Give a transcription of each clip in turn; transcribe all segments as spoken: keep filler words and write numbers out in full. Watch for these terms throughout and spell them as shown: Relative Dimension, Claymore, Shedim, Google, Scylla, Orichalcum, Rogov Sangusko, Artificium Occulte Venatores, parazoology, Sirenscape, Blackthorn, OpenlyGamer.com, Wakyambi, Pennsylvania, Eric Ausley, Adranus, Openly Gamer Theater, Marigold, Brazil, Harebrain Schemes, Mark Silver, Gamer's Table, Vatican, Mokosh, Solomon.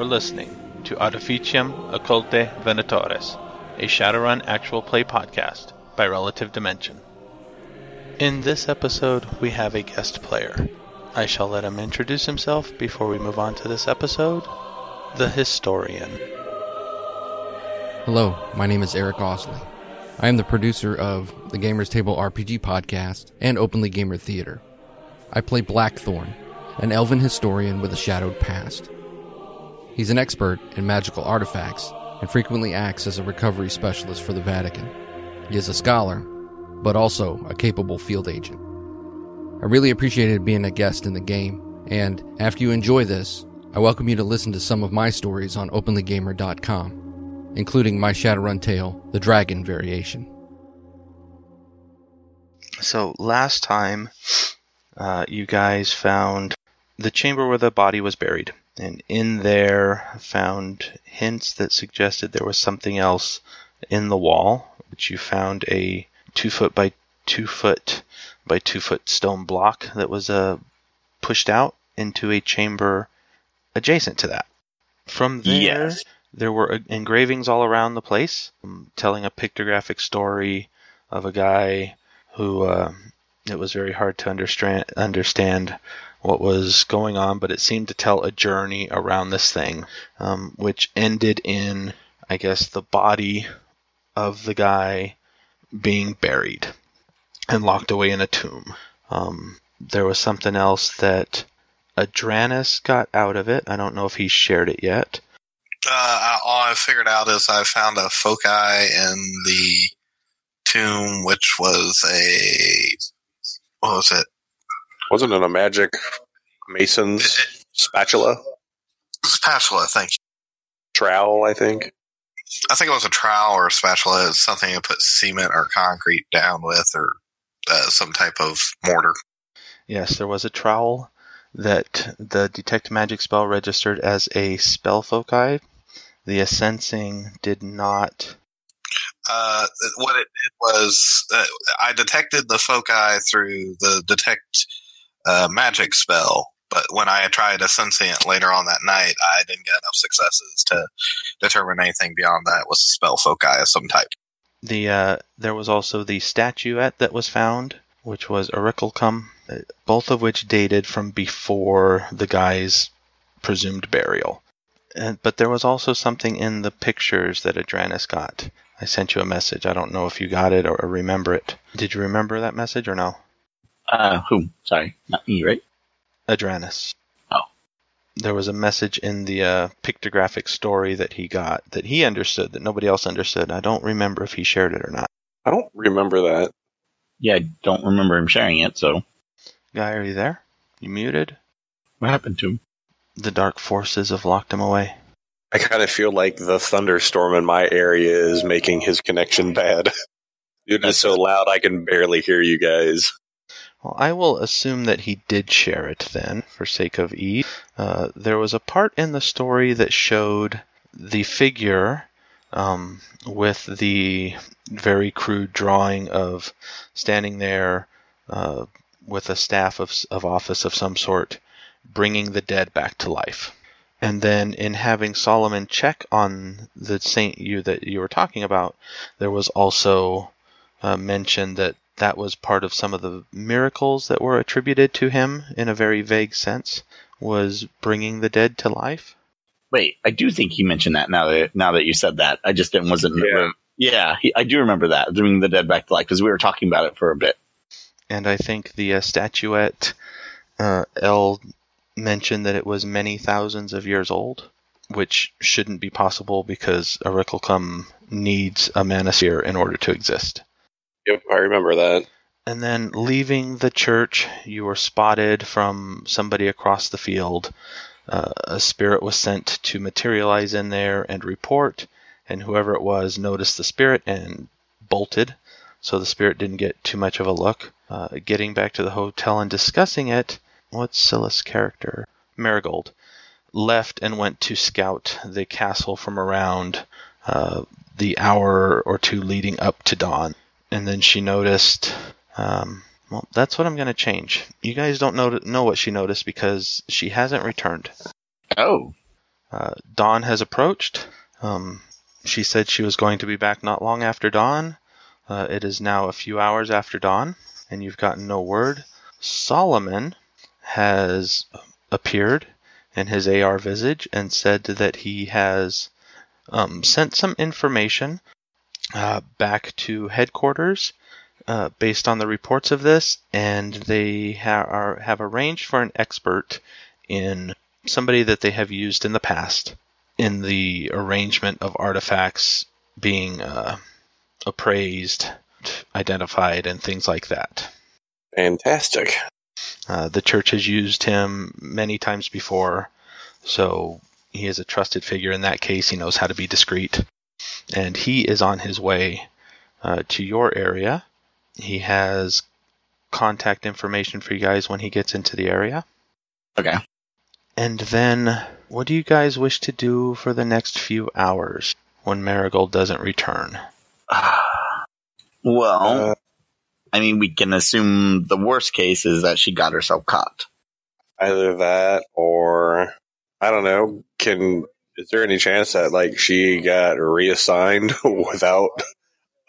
You're listening to Artificium Occulte Venatores, a Shadowrun actual play podcast by Relative Dimension. In this episode, we have a guest player. I shall let him introduce himself before we move on to this episode, the historian. Hello, my name is Eric Ausley. I am the producer of the Gamer's Table R P G podcast and Openly Gamer Theater. I play Blackthorn, an elven historian with a shadowed past. He's an expert in magical artifacts and frequently acts as a recovery specialist for the Vatican. He is a scholar, but also a capable field agent. I really appreciated being a guest in the game, and after you enjoy this, I welcome you to listen to some of my stories on Openly Gamer dot com, including my Shadowrun tale, The Dragon Variation. So last time, uh, you guys found the chamber where the body was buried, and in there found hints that suggested there was something else in the wall, which you found a two-foot by two-foot by two-foot stone block that was uh, pushed out into a chamber adjacent to that. From there, yes. There were engravings all around the place, telling a pictographic story of a guy who uh, it was very hard to understand, understand what was going on, but it seemed to tell a journey around this thing, um, which ended in, I guess, the body of the guy being buried and locked away in a tomb. Um, there was something else that Adranus got out of it. I don't know if he shared it yet. Uh, all I figured out is I found a foci in the tomb, which was a... What was it? Wasn't it a magic mason's spatula? Spatula, thank you. Trowel, I think. I think it was a trowel or a spatula. It's something to put cement or concrete down with, or uh, some type of mortar. Yes, there was a trowel that the detect magic spell registered as a spell foci. The Ascensing did not. Uh, what it did was uh, I detected the foci through the detect uh, magic spell. But when I tried Ascensing it later on that night, I didn't get enough successes to determine anything beyond that was spell foci of some type. The uh, there was also the statuette that was found, which was Orichalcum, both of which dated from before the guy's presumed burial. And, but there was also something in the pictures that Adranus got. I sent you a message. I don't know if you got it or remember it. Did you remember that message or no? Uh, who? Sorry, not me, right? Adranus. Oh. There was a message in the uh, pictographic story that he got that he understood, that nobody else understood. I don't remember if he shared it or not. I don't remember that. Yeah, I don't remember him sharing it, so... Guy, are you there? You muted? What happened to him? The dark forces have locked him away. I kind of feel like the thunderstorm in my area is making his connection bad. It is so loud I can barely hear you guys. Well, I will assume that he did share it then, for sake of ease. Uh, there was a part in the story that showed the figure um, with the very crude drawing of standing there uh, with a staff of, of office of some sort, bringing the dead back to life. And then in having Solomon check on the saint you that you were talking about, there was also uh, mention that that was part of some of the miracles that were attributed to him in a very vague sense, was bringing the dead to life. Wait, I do think he mentioned that now that now that you said that. I just didn't wasn't yeah, yeah he, I do remember that, bringing the dead back to life, because we were talking about it for a bit. And I think the uh, statuette uh, El mentioned that it was many thousands of years old, which shouldn't be possible because Orichalcum needs a Manusir in order to exist. Yep, I remember that. And then leaving the church, you were spotted from somebody across the field. Uh, a spirit was sent to materialize in there and report, and whoever it was noticed the spirit and bolted, so the spirit didn't get too much of a look. Uh, getting back to the hotel and discussing it, what's Scylla's character? Marigold left and went to scout the castle from around uh, the hour or two leading up to dawn. And then she noticed, um, well, that's what I'm going to change. You guys don't know, know what she noticed because she hasn't returned. Oh. Uh, dawn has approached. Um, she said she was going to be back not long after dawn. Uh, it is now a few hours after dawn, and you've gotten no word. Solomon has appeared in his A R visage and said that he has um, sent some information uh, back to headquarters uh, based on the reports of this, and they ha- are, have arranged for an expert in somebody that they have used in the past in the arrangement of artifacts being uh, appraised, identified, and things like that. Fantastic. Uh, the church has used him many times before, so he is a trusted figure. In that case, he knows how to be discreet. And he is on his way uh, to your area. He has contact information for you guys when he gets into the area. Okay. And then, what do you guys wish to do for the next few hours when Marigold doesn't return? Well, uh, I mean, we can assume the worst case is that she got herself caught. Either that, or I don't know. Can is there any chance that like she got reassigned without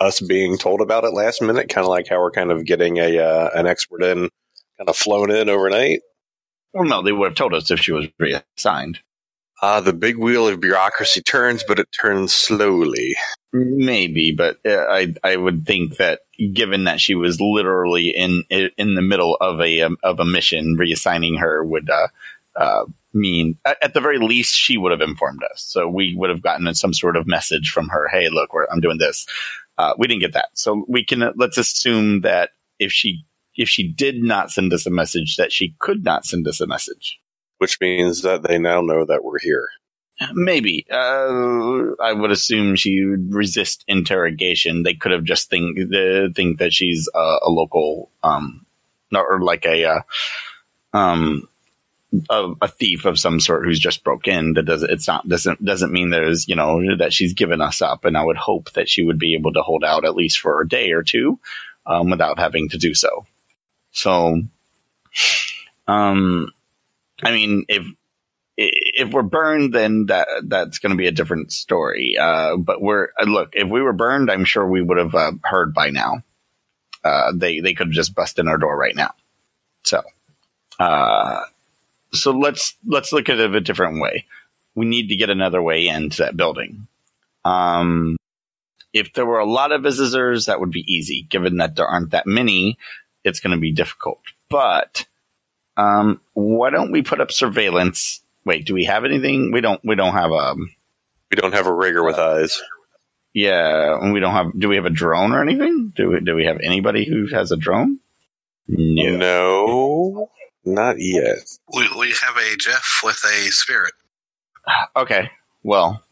us being told about it last minute? Kind of like how we're kind of getting a uh, an expert in, kind of flown in overnight. Well, no, they would have told us if she was reassigned. Ah, uh, the big wheel of bureaucracy turns, but it turns slowly. Maybe, but uh, I I would think that given that she was literally in in the middle of a um, of a mission, reassigning her would uh, uh, mean at the very least she would have informed us. So we would have gotten some sort of message from her. Hey, look, we're, I'm doing this. Uh, we didn't get that, so we can uh, let's assume that if she if she did not send us a message, that she could not send us a message. Which means that they now know that we're here. Maybe. Uh, I would assume she would resist interrogation. They could have just think the, think that she's a, a local, um, or like a, uh, um, a, a thief of some sort who's just broke in. That doesn't. It's not doesn't doesn't mean there's you know that she's given us up. And I would hope that she would be able to hold out at least for a day or two, um, without having to do so. So, um. I mean, if if we're burned, then that that's going to be a different story. Uh, but we're look, if we were burned, I'm sure we would have uh, heard by now. Uh, they they could just bust in our door right now. So, uh, so let's let's look at it a different way. We need to get another way into that building. Um, if there were a lot of visitors, that would be easy. Given that there aren't that many, it's going to be difficult. But Um, why don't we put up surveillance? Wait, do we have anything? We don't. We don't have a. We don't have a rigger with uh, eyes. Yeah, and we don't have. Do we have a drone or anything? Do we? Do we have anybody who has a drone? No, no, not yet. We we have a Jeff with a spirit. Okay, well,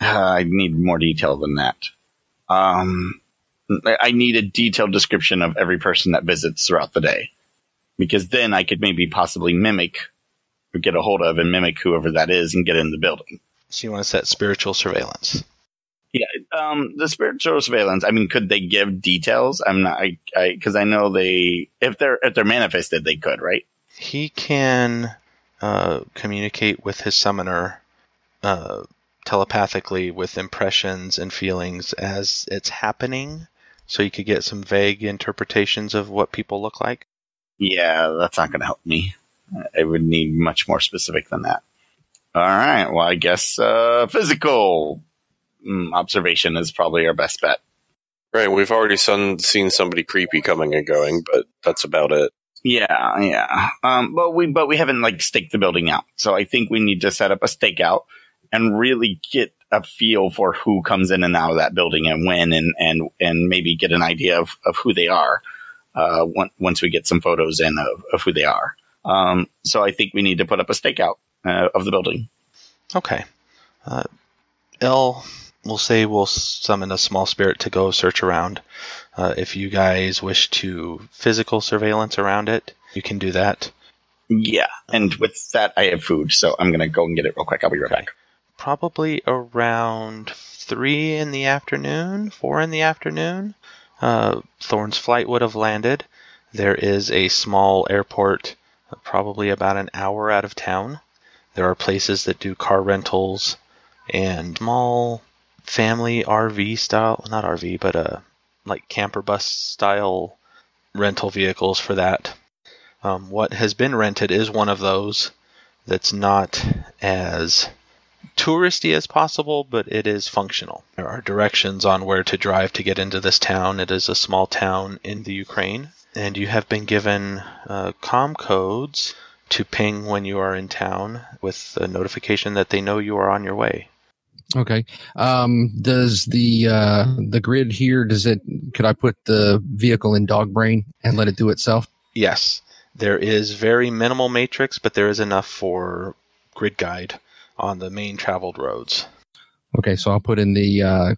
uh, I need more detail than that. Um, I need a detailed description of every person that visits throughout the day. Because then I could maybe possibly mimic or get a hold of and mimic whoever that is and get in the building. So you want to set spiritual surveillance? Yeah, um, the spiritual surveillance. I mean, could they give details? I'm not, I, I, because I know they, if they're if they're manifested, they could, right? He can uh, communicate with his summoner uh, telepathically with impressions and feelings as it's happening. So you could get some vague interpretations of what people look like. Yeah, that's not going to help me. I would need much more specific than that. All right. Well, I guess uh, physical mm, observation is probably our best bet. Right. We've already son- seen somebody creepy coming and going, but that's about it. Yeah, yeah. Um, but we but we haven't like staked the building out, so I think we need to set up a stakeout and really get a feel for who comes in and out of that building and when, and and, and maybe get an idea of, of who they are. Uh, once we get some photos in of, of who they are. Um, so I think we need to put up a stakeout uh, of the building. Okay. Uh, L will say we'll summon a small spirit to go search around. Uh, if you guys wish to physical surveillance around it, you can do that. Yeah, and with that I have food, so I'm going to go and get it real quick. I'll be right okay. back. Probably around three in the afternoon, four in the afternoon. Uh, Thorn's flight would have landed. There is a small airport, uh, probably about an hour out of town, There are places that do car rentals and small family R V style, not R V, but uh, like camper bus style rental vehicles for that. Um, what has been rented is one of those that's not as touristy as possible, but it is functional. There are directions on where to drive to get into this town. It is a small town in the Ukraine, and you have been given uh, comm codes to ping when you are in town with a notification that they know you are on your way. Okay. Um, does the uh, the grid here, does it? Could I put the vehicle in dog brain and let it do itself? Yes. There is very minimal matrix, but there is enough for grid guide on the main traveled roads. Okay, so I'll put in the uh,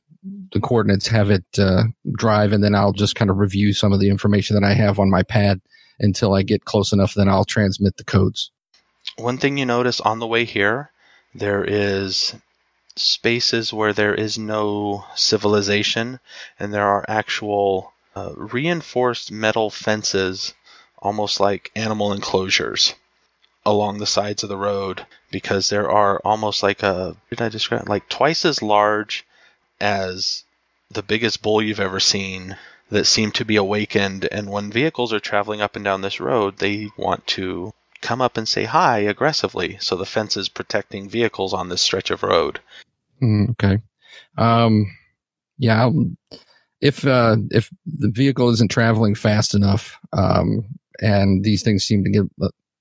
the coordinates, have it uh, drive, and then I'll just kind of review some of the information that I have on my pad until I get close enough, then I'll transmit the codes. One thing you notice on the way here, there is spaces where there is no civilization, and there are actual uh, reinforced metal fences, almost like animal enclosures along the sides of the road, because there are almost like a, did I describe it? Like twice as large as the biggest bull you've ever seen that seem to be awakened. And when vehicles are traveling up and down this road, they want to come up and say hi aggressively. So the fence is protecting vehicles on this stretch of road. Mm, okay. Um, yeah. I'll, if, uh, if the vehicle isn't traveling fast enough, um, and these things seem to get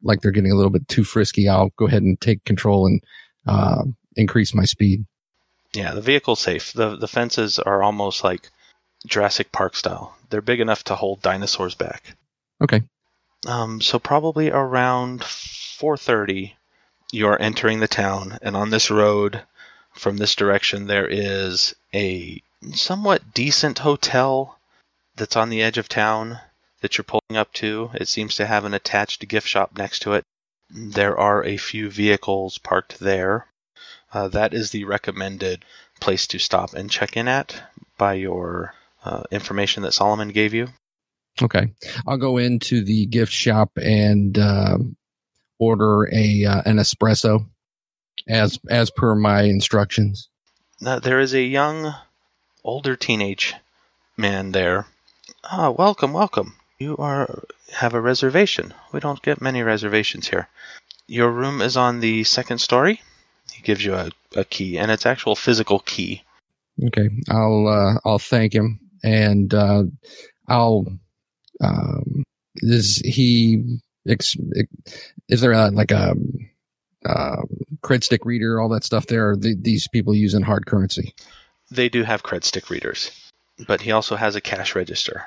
like they're getting a little bit too frisky, I'll go ahead and take control and uh, increase my speed. Yeah, the vehicle's safe. The the fences are almost like Jurassic Park style. They're big enough to hold dinosaurs back. Okay. Um, so probably around four thirty, you are entering the town, and on this road from this direction, there is a somewhat decent hotel that's on the edge of town that you're pulling up to. It seems to have an attached gift shop next to it. There are a few vehicles parked there. Uh, that is the recommended place to stop and check in at by your uh, information that Solomon gave you. Okay. I'll go into the gift shop and uh, order a uh, an espresso as as per my instructions. Now, there is a young, older teenage man there. Ah, welcome, welcome. You are have a reservation. We don't get many reservations here. Your room is on the second story. He gives you a, a key, and it's actual physical key. Okay, I'll uh, I'll thank him, and uh, I'll. Um, is he? Ex, is there a, like a, a cred stick reader, all that stuff there? Or th- these people using hard currency? They do have cred stick readers, but he also has a cash register.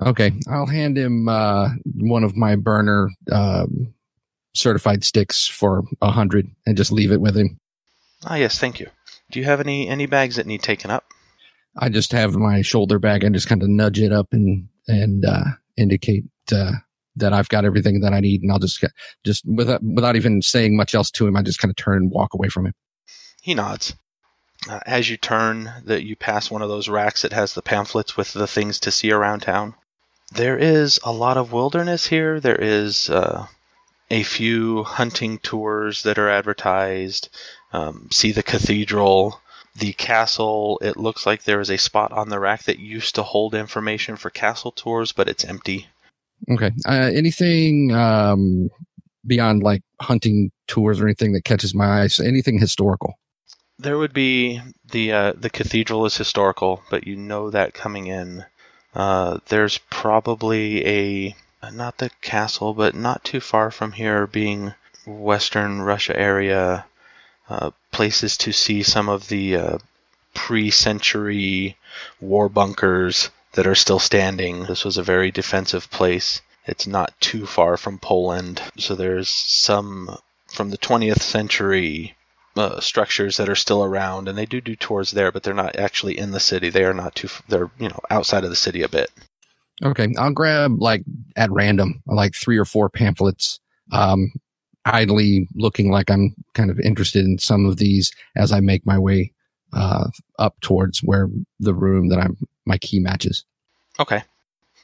Okay, I'll hand him uh, one of my burner uh, certified sticks for a hundred and just leave it with him. Ah, yes, thank you. Do you have any, any bags that need taken up? I just have my shoulder bag and just kind of nudge it up and and uh, indicate uh, that I've got everything that I need, and I'll just just without without even saying much else to him, I just kind of turn and walk away from him. He nods. Uh, as you turn, that you pass one of those racks that has the pamphlets with the things to see around town. There is a lot of wilderness here. There is uh, a few hunting tours that are advertised. Um, see the cathedral, the castle. It looks like there is a spot on the rack that used to hold information for castle tours, but it's empty. Okay. Uh, anything um, beyond like hunting tours or anything that catches my eye? So anything historical? There would be the uh, the cathedral is historical, but you know that coming in. Uh, there's probably a, not the castle, but not too far from here, being Western Russia area, uh, places to see some of the uh, pre-century war bunkers that are still standing. This was a very defensive place. It's not too far from Poland, so there's some from the twentieth century Uh, structures that are still around, and they do do tours there, but they're not actually in the city. They are not too, they're, you know, outside of the city a bit. Okay. I'll grab like at random, like three or four pamphlets, um, idly looking like I'm kind of interested in some of these as I make my way, uh, up towards where the room that I'm, my key matches. Okay.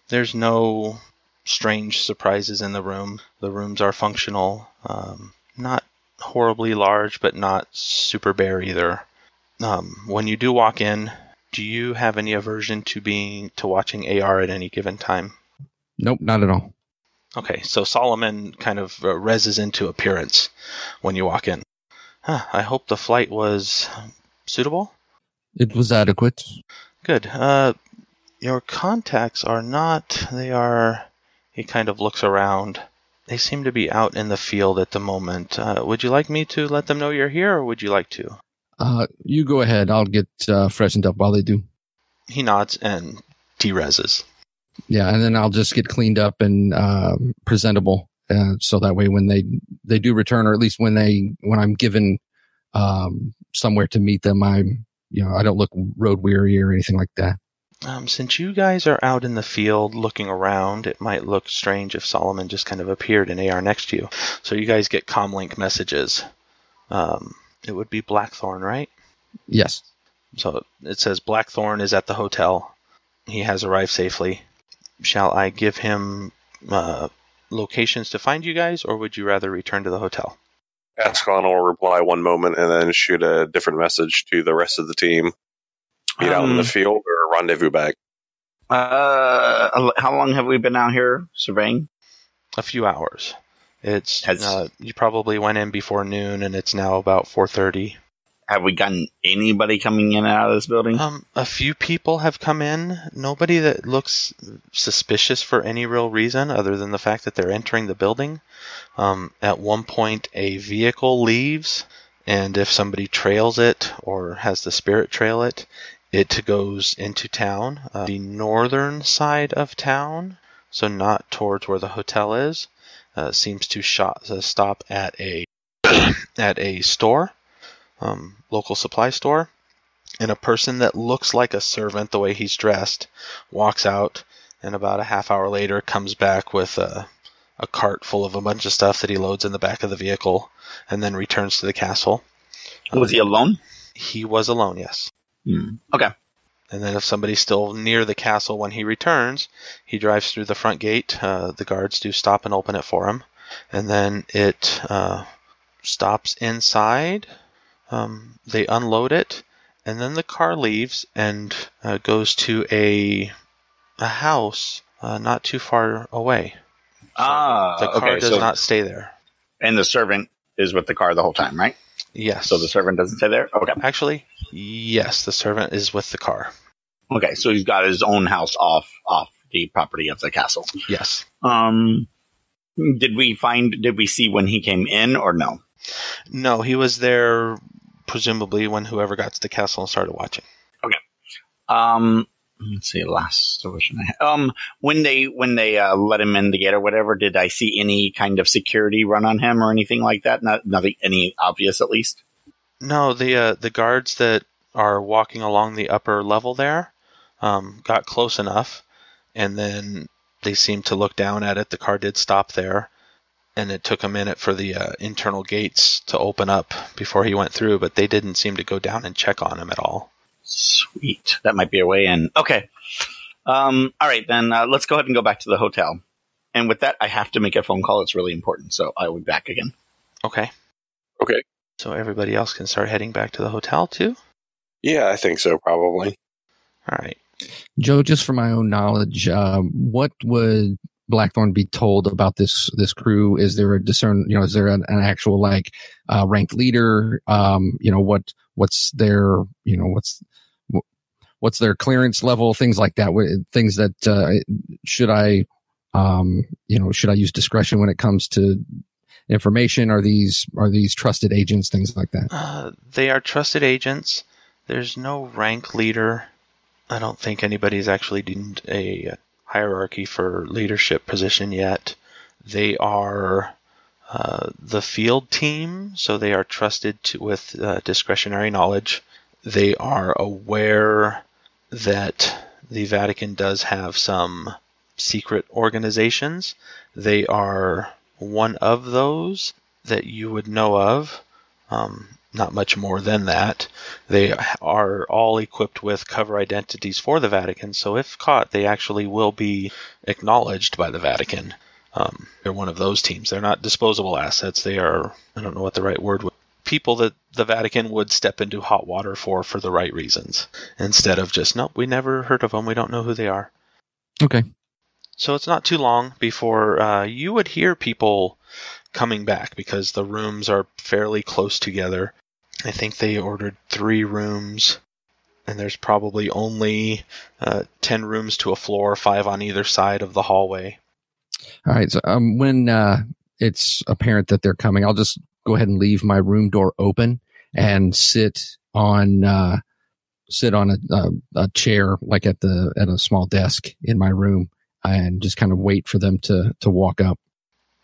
There's no strange surprises in the room. The rooms are functional. Um, not horribly large, but not super bare either. Um, when you do walk in, do you have any aversion to being to watching A R at any given time? Nope, not at all. Okay, so Solomon kind of uh, reses into appearance when you walk in. Huh, I hope the flight was suitable? It was adequate. Good. Uh, your contacts are not... They are... He kind of looks around. They seem to be out in the field at the moment. Uh, would you like me to let them know you're here, or would you like to? Uh, you go ahead. I'll get uh, freshened up while they do. He nods and de-reses. Yeah, and then I'll just get cleaned up and uh, presentable, uh, so that way when they, they do return, or at least when they when I'm given um, somewhere to meet them, I'm you know I don't look road weary or anything like that. Um, since you guys are out in the field looking around, it might look strange if Solomon just kind of appeared in A R next to you. So you guys get comlink messages. Um, it would be Blackthorn, right? Yes. So it says Blackthorn is at the hotel. He has arrived safely. Shall I give him uh, locations to find you guys, or would you rather return to the hotel? Ascalon will reply one moment and then shoot a different message to the rest of the team. Meet um, out in the field or rendezvous back? Uh, how long have we been out here surveying? A few hours. It's uh, you probably went in before noon, and it's now about four thirty. Have we gotten anybody coming in and out of this building? Um, a few people have come in. Nobody that looks suspicious for any real reason other than the fact that they're entering the building. Um, at one point, a vehicle leaves, and if somebody trails it or has the spirit trail it, it goes into town. Uh, the northern side of town, so not towards where the hotel is, uh, seems to shop, uh, stop at a at a store. Um, local supply store, and a person that looks like a servant the way he's dressed walks out, and about a half hour later comes back with a, a cart full of a bunch of stuff that he loads in the back of the vehicle, and then returns to the castle. Was um, he alone? He was alone, yes. Mm. Okay. And then if somebody's still near the castle when he returns, he drives through the front gate. Uh, the guards do stop and open it for him, and then it uh, stops inside. Um, they unload it, and then the car leaves and uh, goes to a a house uh, not too far away. So ah, the car okay, does so not stay there. And the servant is with the car the whole time, right? Yes. So the servant doesn't stay there? Okay. Actually, yes, the servant is with the car. Okay, so he's got his own house off off the property of the castle. Yes. Um, did we find? Did we see when he came in, or no? No, he was there. Presumably when whoever got to the castle and started watching. Okay. Um, let's see. Last question I had. Um, when they when they uh, let him in the gate or whatever, did I see any kind of security run on him or anything like that? Not nothing, any obvious at least. No, the uh, the guards that are walking along the upper level there um, got close enough, and then they seemed to look down at it. The car did stop there. And it took a minute for the uh, internal gates to open up before he went through, but they didn't seem to go down and check on him at all. Sweet. That might be a way in. Okay. Um, all right, then uh, let's go ahead and go back to the hotel. And with that, I have to make a phone call. It's really important, so I'll be back again. Okay. Okay. So everybody else can start heading back to the hotel, too? Yeah, I think so, probably. All right. Joe, just for my own knowledge, um, what would... Blackthorn be told about this this crew? Is there a discern? You know, is there an, an actual like uh, ranked leader? Um, you know what what's their you know what's what's their clearance level? Things like that. Things that uh, should I um, you know should I use discretion when it comes to information? Are these are these trusted agents? Things like that. Uh, they are trusted agents. There's no rank leader. I don't think anybody's actually deemed a hierarchy for leadership position yet. They are uh, the field team, so they are trusted to, with uh, discretionary knowledge. They are aware that the Vatican does have some secret organizations. They are one of those that you would know of. Um, not much more than that. They are all equipped with cover identities for the Vatican, so if caught, they actually will be acknowledged by the Vatican. Um, they're one of those teams. They're not disposable assets. They are, I don't know what the right word would, people that the Vatican would step into hot water for, for the right reasons, instead of just, nope, we never heard of them. We don't know who they are. Okay. So it's not too long before uh, you would hear people coming back, because the rooms are fairly close together. I think they ordered three rooms, and there's probably only uh, ten rooms to a floor, five on either side of the hallway. All right. So um, when uh, it's apparent that they're coming, I'll just go ahead and leave my room door open and sit on uh, sit on a, a, a chair, like at the at a small desk in my room, and just kind of wait for them to to walk up.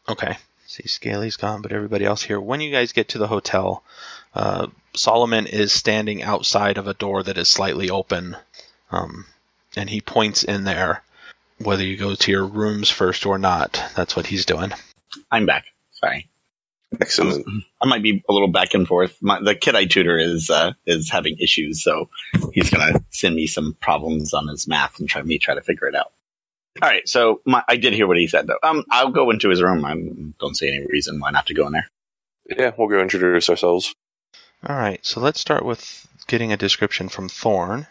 Okay. See, Scaly's gone, but everybody else here. When you guys get to the hotel, uh, Solomon is standing outside of a door that is slightly open, um, and he points in there. Whether you go to your rooms first or not, that's what he's doing. I'm back. Sorry. Excellent. I might be a little back and forth. My, the kid I tutor is uh, is having issues, so he's going to send me some problems on his math and try me try to figure it out. All right, so my, I did hear what he said, though. Um, I'll go into his room. I don't see any reason why not to go in there. Yeah, we'll go introduce ourselves. All right, so let's start with getting a description from Thorn.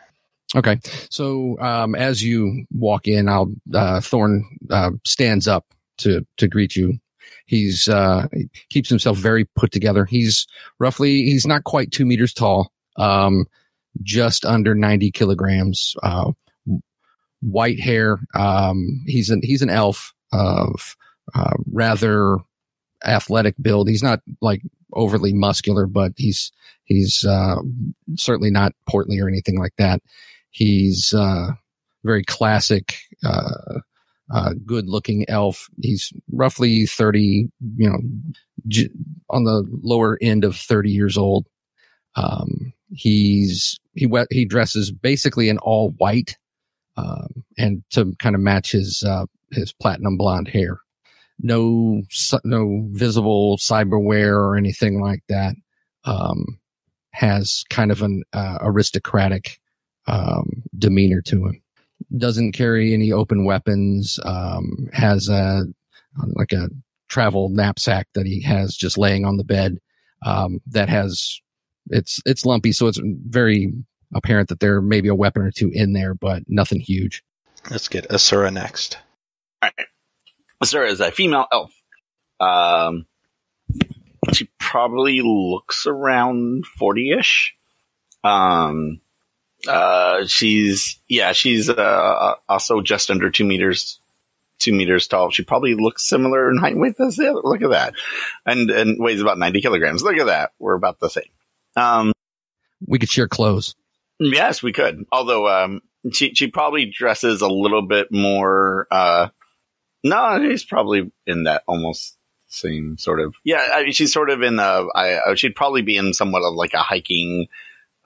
Okay, so um, as you walk in, I'll uh, Thorn uh, stands up to, to greet you. He's uh, he keeps himself very put together. He's roughly, he's not quite two meters tall, um, just under ninety kilograms. Uh, white hair. Um, he's an he's an elf of uh, rather athletic build. He's not like overly muscular, but he's he's uh, certainly not portly or anything like that. He's uh, very classic, uh, uh, good-looking elf. He's roughly thirty, you know, j- on the lower end of thirty years old. Um, he's he we- he dresses basically in all white. Um, and to kind of match his uh, his platinum blonde hair, no no visible cyberware or anything like that. Um, has kind of an uh, aristocratic um, demeanor to him. Doesn't carry any open weapons. Um, has a like a travel knapsack that he has just laying on the bed. Um, that has it's it's lumpy, so it's very apparent that there may be a weapon or two in there, but nothing huge. Let's get Asura next. All right. Asura is a female elf. Um, she probably looks around forty-ish. Um, uh, she's, yeah, she's uh, also just under two meters, two meters tall. She probably looks similar in height and weight as the other. Look at that. And, and weighs about ninety kilograms. Look at that. We're about the same. Um, we could share clothes. Yes, we could. Although um, she she probably dresses a little bit more. Uh, no, she's probably in that almost same sort of. Yeah, I mean, she's sort of in the. I, she'd probably be in somewhat of like a hiking.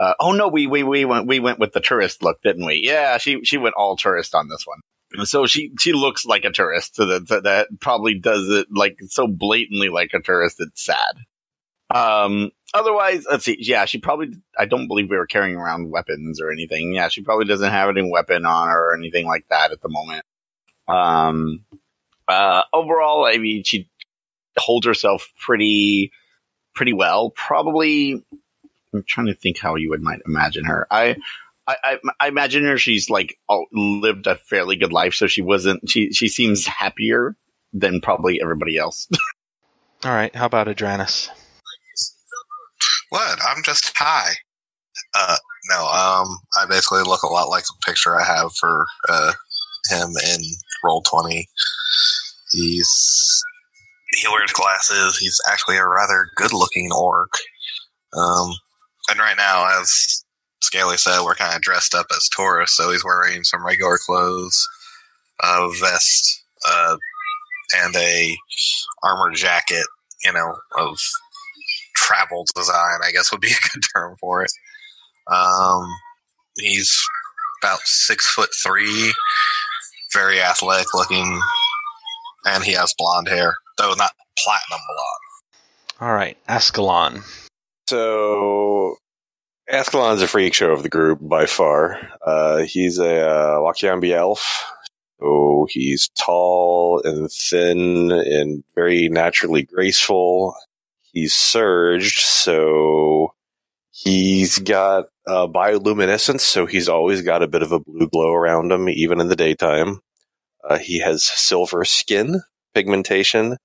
Uh, oh no, we we we went we went with the tourist look, didn't we? Yeah, she she went all tourist on this one. So she she looks like a tourist. So that so that probably does it like so blatantly like a tourist. It's sad. Um. Otherwise, let's see. Yeah, she probably, I don't believe we were carrying around weapons or anything. Yeah, she probably doesn't have any weapon on her or anything like that at the moment. Um, uh, overall, I mean, she holds herself pretty, pretty well. Probably, I'm trying to think how you would might imagine her. I, I, I, I imagine her, she's like lived a fairly good life. So she wasn't, she, she seems happier than probably everybody else. All right. How about Adranus? What? I'm just high. Uh, no, um, I basically look a lot like the picture I have for uh, him in Roll twenty. He's he wears glasses. He's actually a rather good-looking orc. Um, and right now, as Scaly said, we're kind of dressed up as tourists, so he's wearing some regular clothes, a vest, uh, and a armor jacket, you know, of travel design, I guess would be a good term for it. Um, he's about six foot three, very athletic looking, and he has blonde hair, though not platinum blonde. All right, Ascalon. So, Ascalon's a freak show of the group by far. Uh, he's a uh, Wakyambi elf, So he's tall and thin and very naturally graceful. He's surged, so he's got uh, bioluminescence, so he's always got a bit of a blue glow around him, even in the daytime. Uh, he has silver skin pigmentation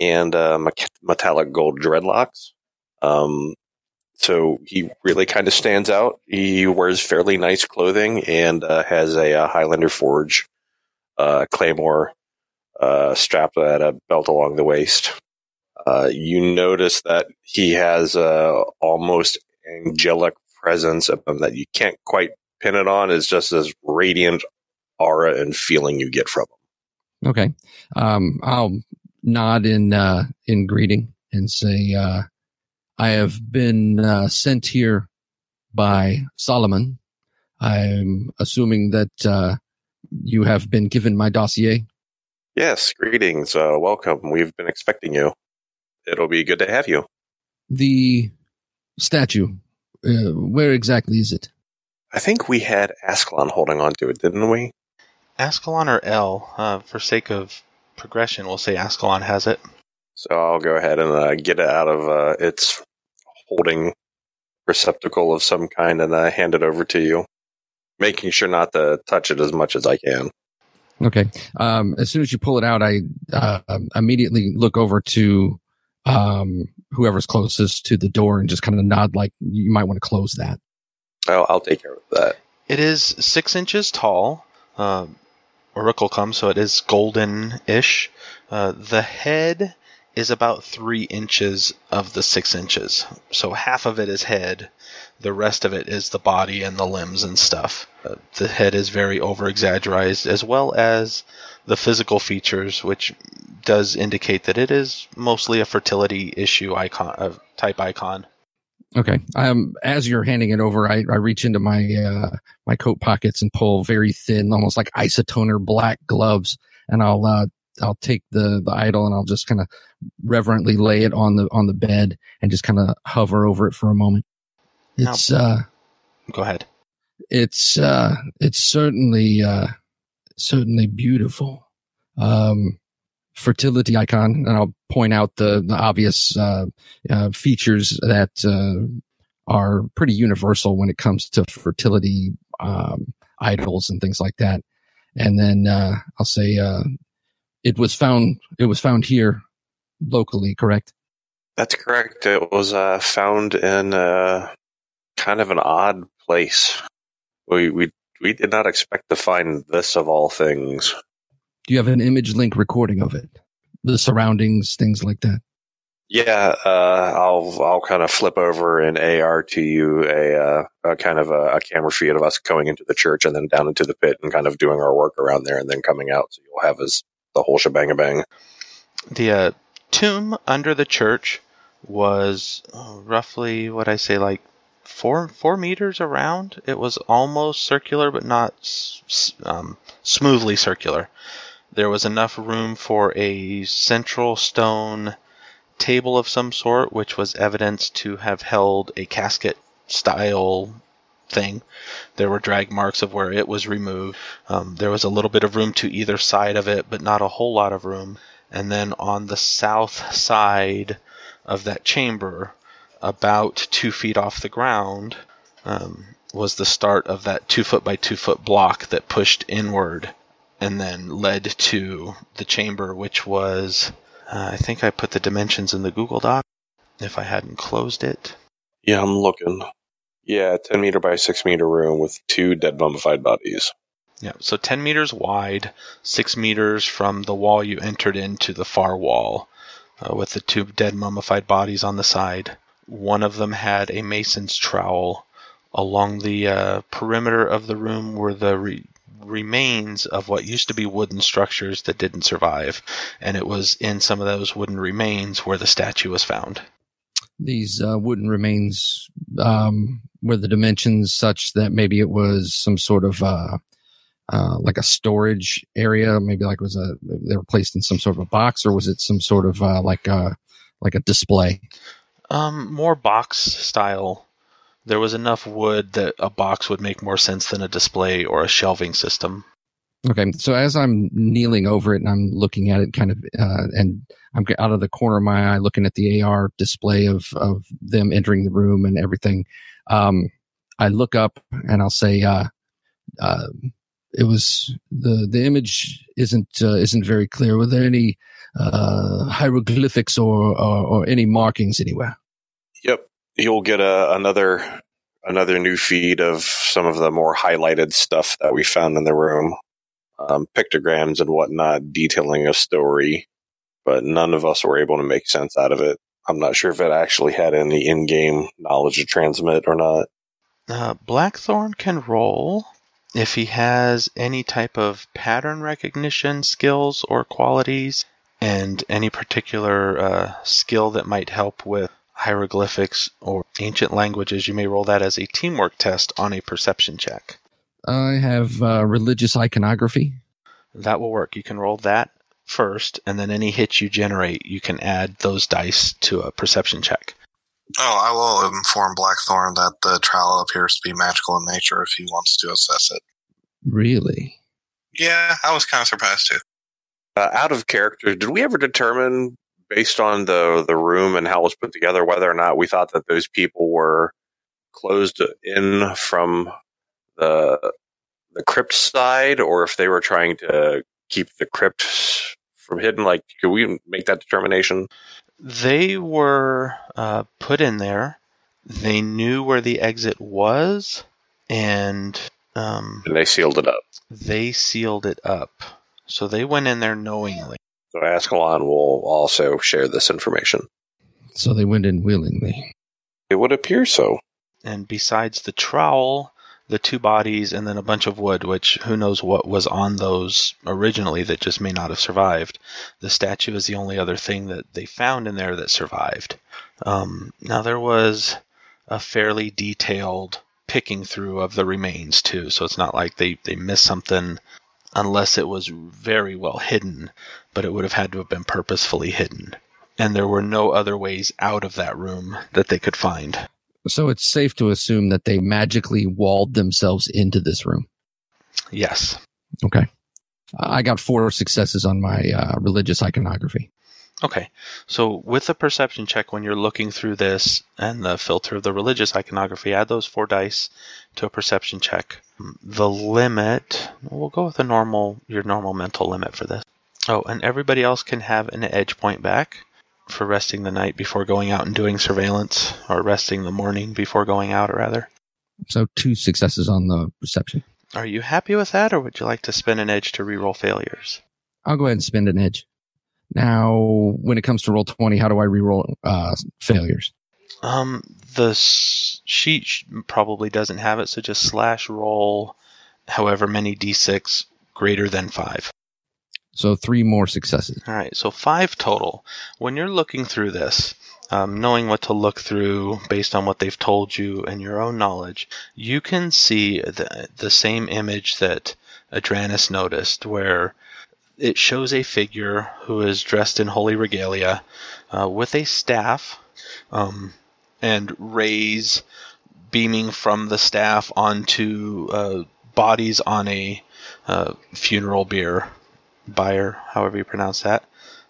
and uh, metallic gold dreadlocks. Um, so he really kind of stands out. He wears fairly nice clothing and uh, has a, a Highlander Forge uh, Claymore uh, strapped at a belt along the waist. Uh, you notice that he has a almost angelic presence of him that you can't quite pin it on. It's just this radiant aura and feeling you get from him. Okay. Um, I'll nod in, uh, in greeting and say, uh, I have been uh, sent here by Solomon. I'm assuming that uh, you have been given my dossier. Yes. Greetings. Uh, welcome. We've been expecting you. It'll be good to have you. The statue, uh, where exactly is it? I think we had Ascalon holding on to it, didn't we? Ascalon or L, uh, for sake of progression, we'll say Ascalon has it. So I'll go ahead and uh, get it out of uh, its holding receptacle of some kind and uh, hand it over to you, making sure not to touch it as much as I can. Okay. Um, as soon as you pull it out, I uh, immediately look over to um, whoever's closest to the door and just kind of nod like you might want to close that. I'll, I'll take care of that. It is six inches tall, uh, Orichalcum, so it is golden-ish. Uh, the head is about three inches of the six inches. So half of it is head. The rest of it is the body and the limbs and stuff. Uh, the head is very over-exaggerated, as well as the physical features, which does indicate that it is mostly a fertility issue icon, uh, type icon. Okay. Um, as you're handing it over, I, I reach into my uh, my coat pockets and pull very thin, almost like isotoner black gloves, and I'll uh, I'll take the, the idol and I'll just kind of reverently lay it on the on the bed and just kind of hover over it for a moment. It's uh, go ahead. It's uh, it's certainly uh, certainly beautiful. Um, fertility icon, and I'll point out the, the obvious uh, uh, features that uh, are pretty universal when it comes to fertility um, idols and things like that. And then uh, I'll say uh, it was found. It was found here locally, correct? That's correct. It was uh, found in uh, kind of an odd place. We we we did not expect to find this of all things. Do you have an image link recording of it? The surroundings, things like that? Yeah, uh, I'll I'll kind of flip over an A R to you, a, uh, a kind of a, a camera feed of us going into the church and then down into the pit and kind of doing our work around there and then coming out. So you'll have us the whole shebang-a-bang. The uh, tomb under the church was roughly, what I say, like four four meters around. It was almost circular, but not s- um, smoothly circular. There was enough room for a central stone table of some sort, which was evidenced to have held a casket-style thing. There were drag marks of where it was removed. Um, there was a little bit of room to either side of it, but not a whole lot of room. And then on the south side of that chamber, about two feet off the ground, um, was the start of that two-foot by two-foot block that pushed inward and then led to the chamber, which was, uh, I think I put the dimensions in the Google Doc, if I hadn't closed it. Yeah, I'm looking. Yeah, ten meter by six meter room with two dead mummified bodies. Yeah, so ten meters wide, six meters from the wall you entered into the far wall, uh, with the two dead mummified bodies on the side. One of them had a mason's trowel. Along the uh, perimeter of the room were the Re- remains of what used to be wooden structures that didn't survive, and it was in some of those wooden remains where the statue was found. These uh, wooden remains um, were the dimensions such that maybe it was some sort of uh, uh, like a storage area, maybe like it was a they were placed in some sort of a box, or was it some sort of uh, like a like a display? Um, more box style. There was enough wood that a box would make more sense than a display or a shelving system. Okay, so as I'm kneeling over it and I'm looking at it kind of, uh, and I'm out of the corner of my eye looking at the A R display of, of them entering the room and everything, um, I look up and I'll say, uh, uh, it was, the, the image isn't uh, isn't very clear. Were there any uh, hieroglyphics or, or, or any markings anywhere? Yep, you'll get a, another another new feed of some of the more highlighted stuff that we found in the room. Um, pictograms and whatnot detailing a story, but none of us were able to make sense out of it. I'm not sure if it actually had any in-game knowledge to transmit or not. Uh, Blackthorn can roll if he has any type of pattern recognition skills or qualities, and any particular uh, skill that might help with hieroglyphics or ancient languages. You may roll that as a teamwork test on a perception check. I have uh, religious iconography. That will work. You can roll that first, and then any hits you generate, you can add those dice to a perception check. Oh, I will inform Blackthorn that the trowel appears to be magical in nature if he wants to assess it. Really? Yeah, I was kind of surprised too. Uh, out of character, did we ever determine, based on the, the room and how it was put together, whether or not we thought that those people were closed in from the the crypt side, or if they were trying to keep the crypt from hidden? Like, could we make that determination? They were uh, put in there. They knew where the exit was, and um, and they sealed it up. They sealed it up, so they went in there knowingly. So Ascalon will also share this information. So they went in willingly. It would appear so. And besides the trowel, the two bodies, and then a bunch of wood, which who knows what was on those originally that just may not have survived. The statue is the only other thing that they found in there that survived. Um, now, there was a fairly detailed picking through of the remains, too, so it's not like they, they missed something unless it was very well hidden, but it would have had to have been purposefully hidden. And there were no other ways out of that room that they could find. So it's safe to assume that they magically walled themselves into this room. Yes. Okay. I got four successes on my uh, religious iconography. Okay. So with the perception check, when you're looking through this and the filter of the religious iconography, add those four dice to a perception check. The limit, we'll go with a normal, your normal mental limit for this. Oh, and everybody else can have an edge point back for resting the night before going out and doing surveillance, or resting the morning before going out, rather. So two successes on the perception. Are you happy with that, or would you like to spend an edge to reroll failures? I'll go ahead and spend an edge. Now, when it comes to roll twenty, how do I reroll uh, failures? Um, the sheet probably doesn't have it, so just slash roll however many d six greater than five. So three more successes. All right, so five total. When you're looking through this, um, knowing what to look through based on what they've told you and your own knowledge, you can see the, the same image that Adranus noticed, where it shows a figure who is dressed in holy regalia uh, with a staff um, and rays beaming from the staff onto uh, bodies on a uh, funeral bier. Bier, however you pronounce that,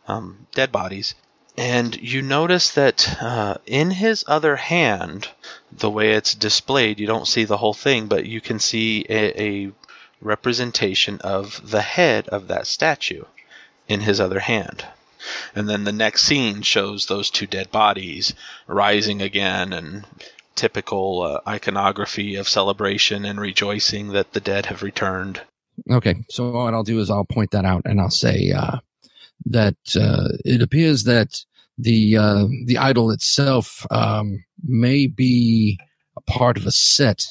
um, dead bodies. And you notice that uh, in his other hand, the way it's displayed, you don't see the whole thing, but you can see a, a representation of the head of that statue in his other hand. And then the next scene shows those two dead bodies rising again, and typical uh, iconography of celebration and rejoicing that the dead have returned. Okay, so what I'll do is I'll point that out, and I'll say uh, that uh, it appears that the uh, the idol itself um, may be a part of a set.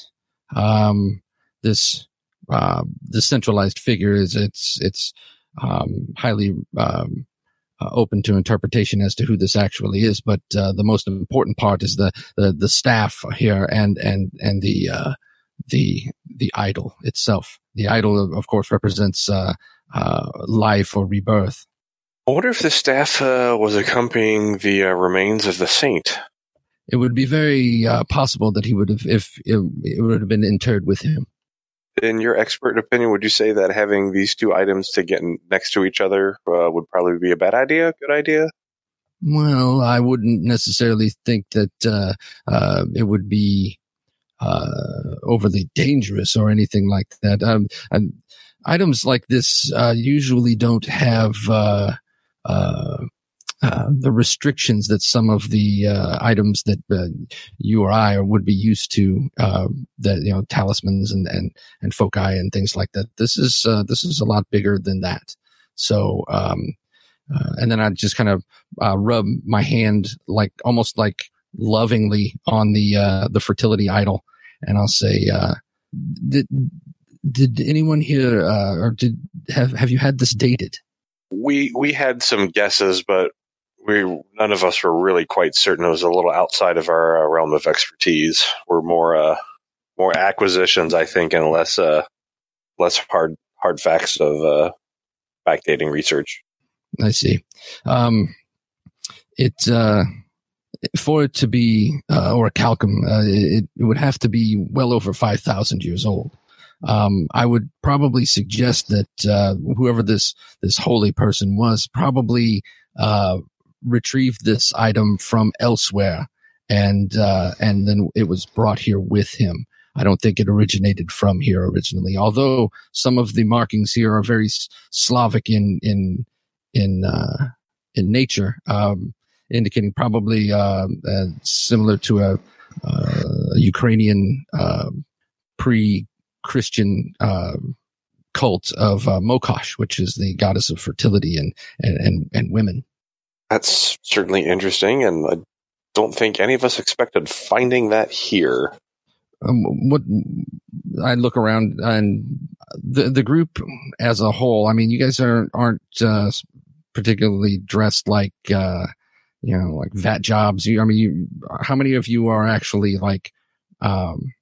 Um, this uh, the centralized figure is it's it's um, highly um, uh, open to interpretation as to who this actually is. But uh, the most important part is the the, the staff here, and and and the uh, the the idol itself. The idol, of course, represents uh, uh, life or rebirth. I wonder if the staff uh, was accompanying the uh, remains of the saint. It would be very uh, possible that he would have, if it, it would have been interred with him. In your expert opinion, would you say that having these two items to get next to each other uh, would probably be a bad idea, good idea? Well, I wouldn't necessarily think that uh, uh, it would be uh, overly dangerous or anything like that. Um, and items like this uh, usually don't have uh, uh, uh, the restrictions that some of the uh, items that uh, you or I would be used to, uh, that you know, talismans and, and, and foci and things like that. This is uh, this is a lot bigger than that. So. Um, Uh, and then I just kind of uh, rub my hand, like almost like lovingly, on the uh, the fertility idol, and I'll say, uh, "Did did anyone here, uh, or did have have you had this dated?" We we had some guesses, but we none of us were really quite certain. It was a little outside of our uh, realm of expertise. We're more uh, more acquisitions, I think, and less uh, less hard hard facts of uh, backdating research. I see. Um, it uh, for it to be uh, orichalcum, uh, it, it would have to be well over five thousand years old. Um, I would probably suggest that uh, whoever this this holy person was probably uh, retrieved this item from elsewhere, and uh, and then it was brought here with him. I don't think it originated from here originally, although some of the markings here are very Slavic in in. in uh, in nature, um, indicating probably uh, uh, similar to a, uh, a Ukrainian uh, pre-Christian uh, cult of uh, Mokosh, which is the goddess of fertility and, and, and, and women. That's certainly interesting, and I don't think any of us expected finding that here. Um, what I look around, and the the group as a whole, I mean, you guys aren't, aren't uh, particularly dressed like, uh, you know, like vat jobs. You, I mean, you, how many of you are actually like, um,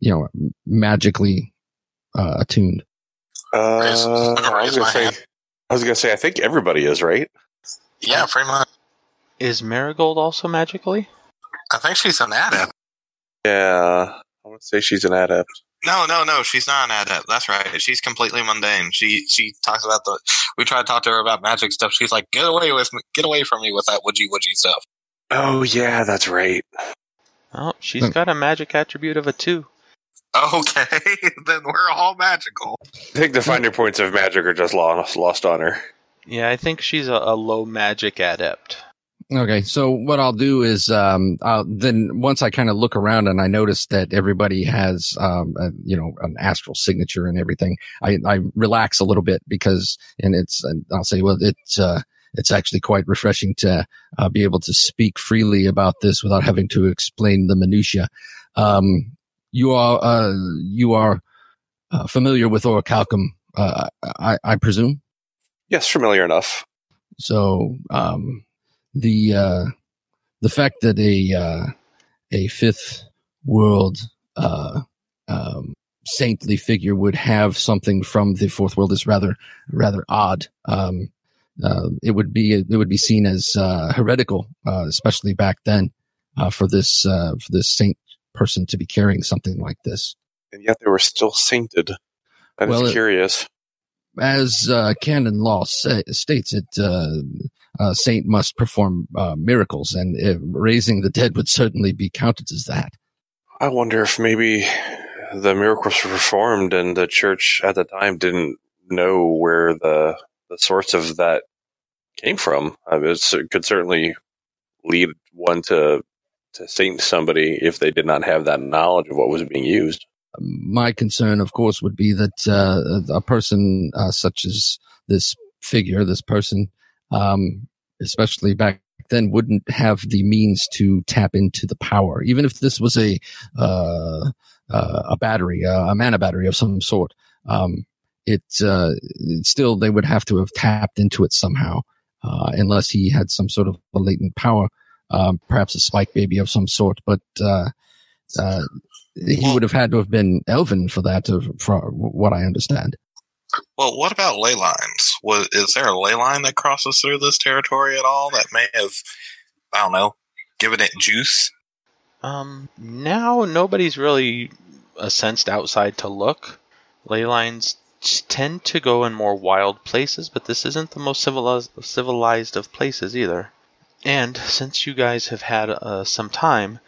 you know, magically uh, attuned? Uh, I was gonna say, I was gonna say, I think everybody is, right? Yeah, pretty much. Is Marigold also magically? I think she's an adept. Yeah. I want to say she's an adept. No, no, no, she's not an adept. That's right. She's completely mundane. She she talks about the. We try to talk to her about magic stuff. She's like, get away with me, get away from me with that woodgy woodgy stuff. Oh yeah, that's right. Oh, she's got a magic attribute of a two. Okay, then we're all magical. I think the finder points of magic are just lost lost on her. Yeah, I think she's a, a low magic adept. Okay, so what I'll do is um, I'll, then once I kind of look around and I notice that everybody has, um, a, you know, an astral signature and everything, I, I relax a little bit because, and it's, and I'll say, well, it's uh, it's actually quite refreshing to uh, be able to speak freely about this without having to explain the minutiae. Um, you are uh, you are uh, familiar with orichalcum, uh, I, I presume? Yes, familiar enough. So. Um, The uh, the fact that a uh, a fifth world uh, um, saintly figure would have something from the fourth world is rather rather odd. Um, uh, it would be it would be seen as uh, heretical, uh, especially back then, uh, for this uh, for this saint person to be carrying something like this. And yet they were still sainted. That well, is curious. It, As uh, canon law say, states, it uh, a saint must perform uh, miracles, and uh, raising the dead would certainly be counted as that. I wonder if maybe the miracles were performed, and the church at the time didn't know where the the source of that came from. I mean, it could certainly lead one to to saint somebody if they did not have that knowledge of what was being used. My concern, of course, would be that uh, a person uh, such as this figure, this person, um, especially back then, wouldn't have the means to tap into the power. Even if this was a uh, uh, a battery, uh, a mana battery of some sort, um, it, uh, it still they would have to have tapped into it somehow, uh, unless he had some sort of a latent power, um, perhaps a spike baby of some sort. But uh, uh, He would have had to have been elven for that, from what I understand. Well, what about ley lines? Was, is there a ley line that crosses through this territory at all that may have, I don't know, given it juice? Um, now nobody's really uh, sensed outside to look. Ley lines tend to go in more wild places, but this isn't the most civilized, civilized of places either. And since you guys have had uh, some time,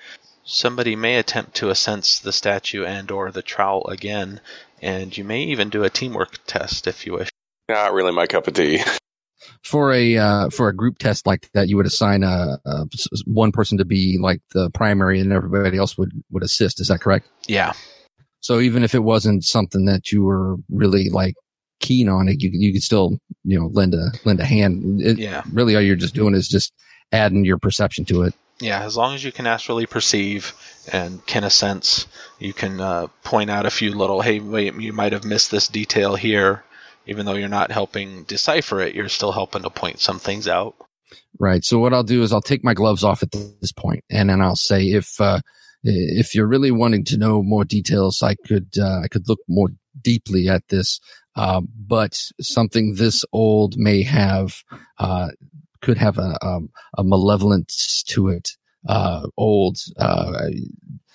somebody may attempt to ascend the statue and or the trowel again, and you may even do a teamwork test if you wish. Not really my cup of tea. For a uh, for a group test like that, you would assign a, a one person to be like the primary, and everybody else would, would assist. Is that correct? Yeah. So even if it wasn't something that you were really like keen on, it you you could still you know lend a lend a hand. It, yeah. Really, all you're just doing is just adding your perception to it. Yeah, as long as you can astrally perceive and can ascend, you can uh, point out a few little, hey, wait, you might have missed this detail here. Even though you're not helping decipher it, you're still helping to point some things out. Right. So what I'll do is I'll take my gloves off at this point, and then I'll say, if uh, if you're really wanting to know more details, I could uh, I could look more deeply at this. Uh, but something this old may have uh, could have a um, a malevolence to it. Uh, old. Uh,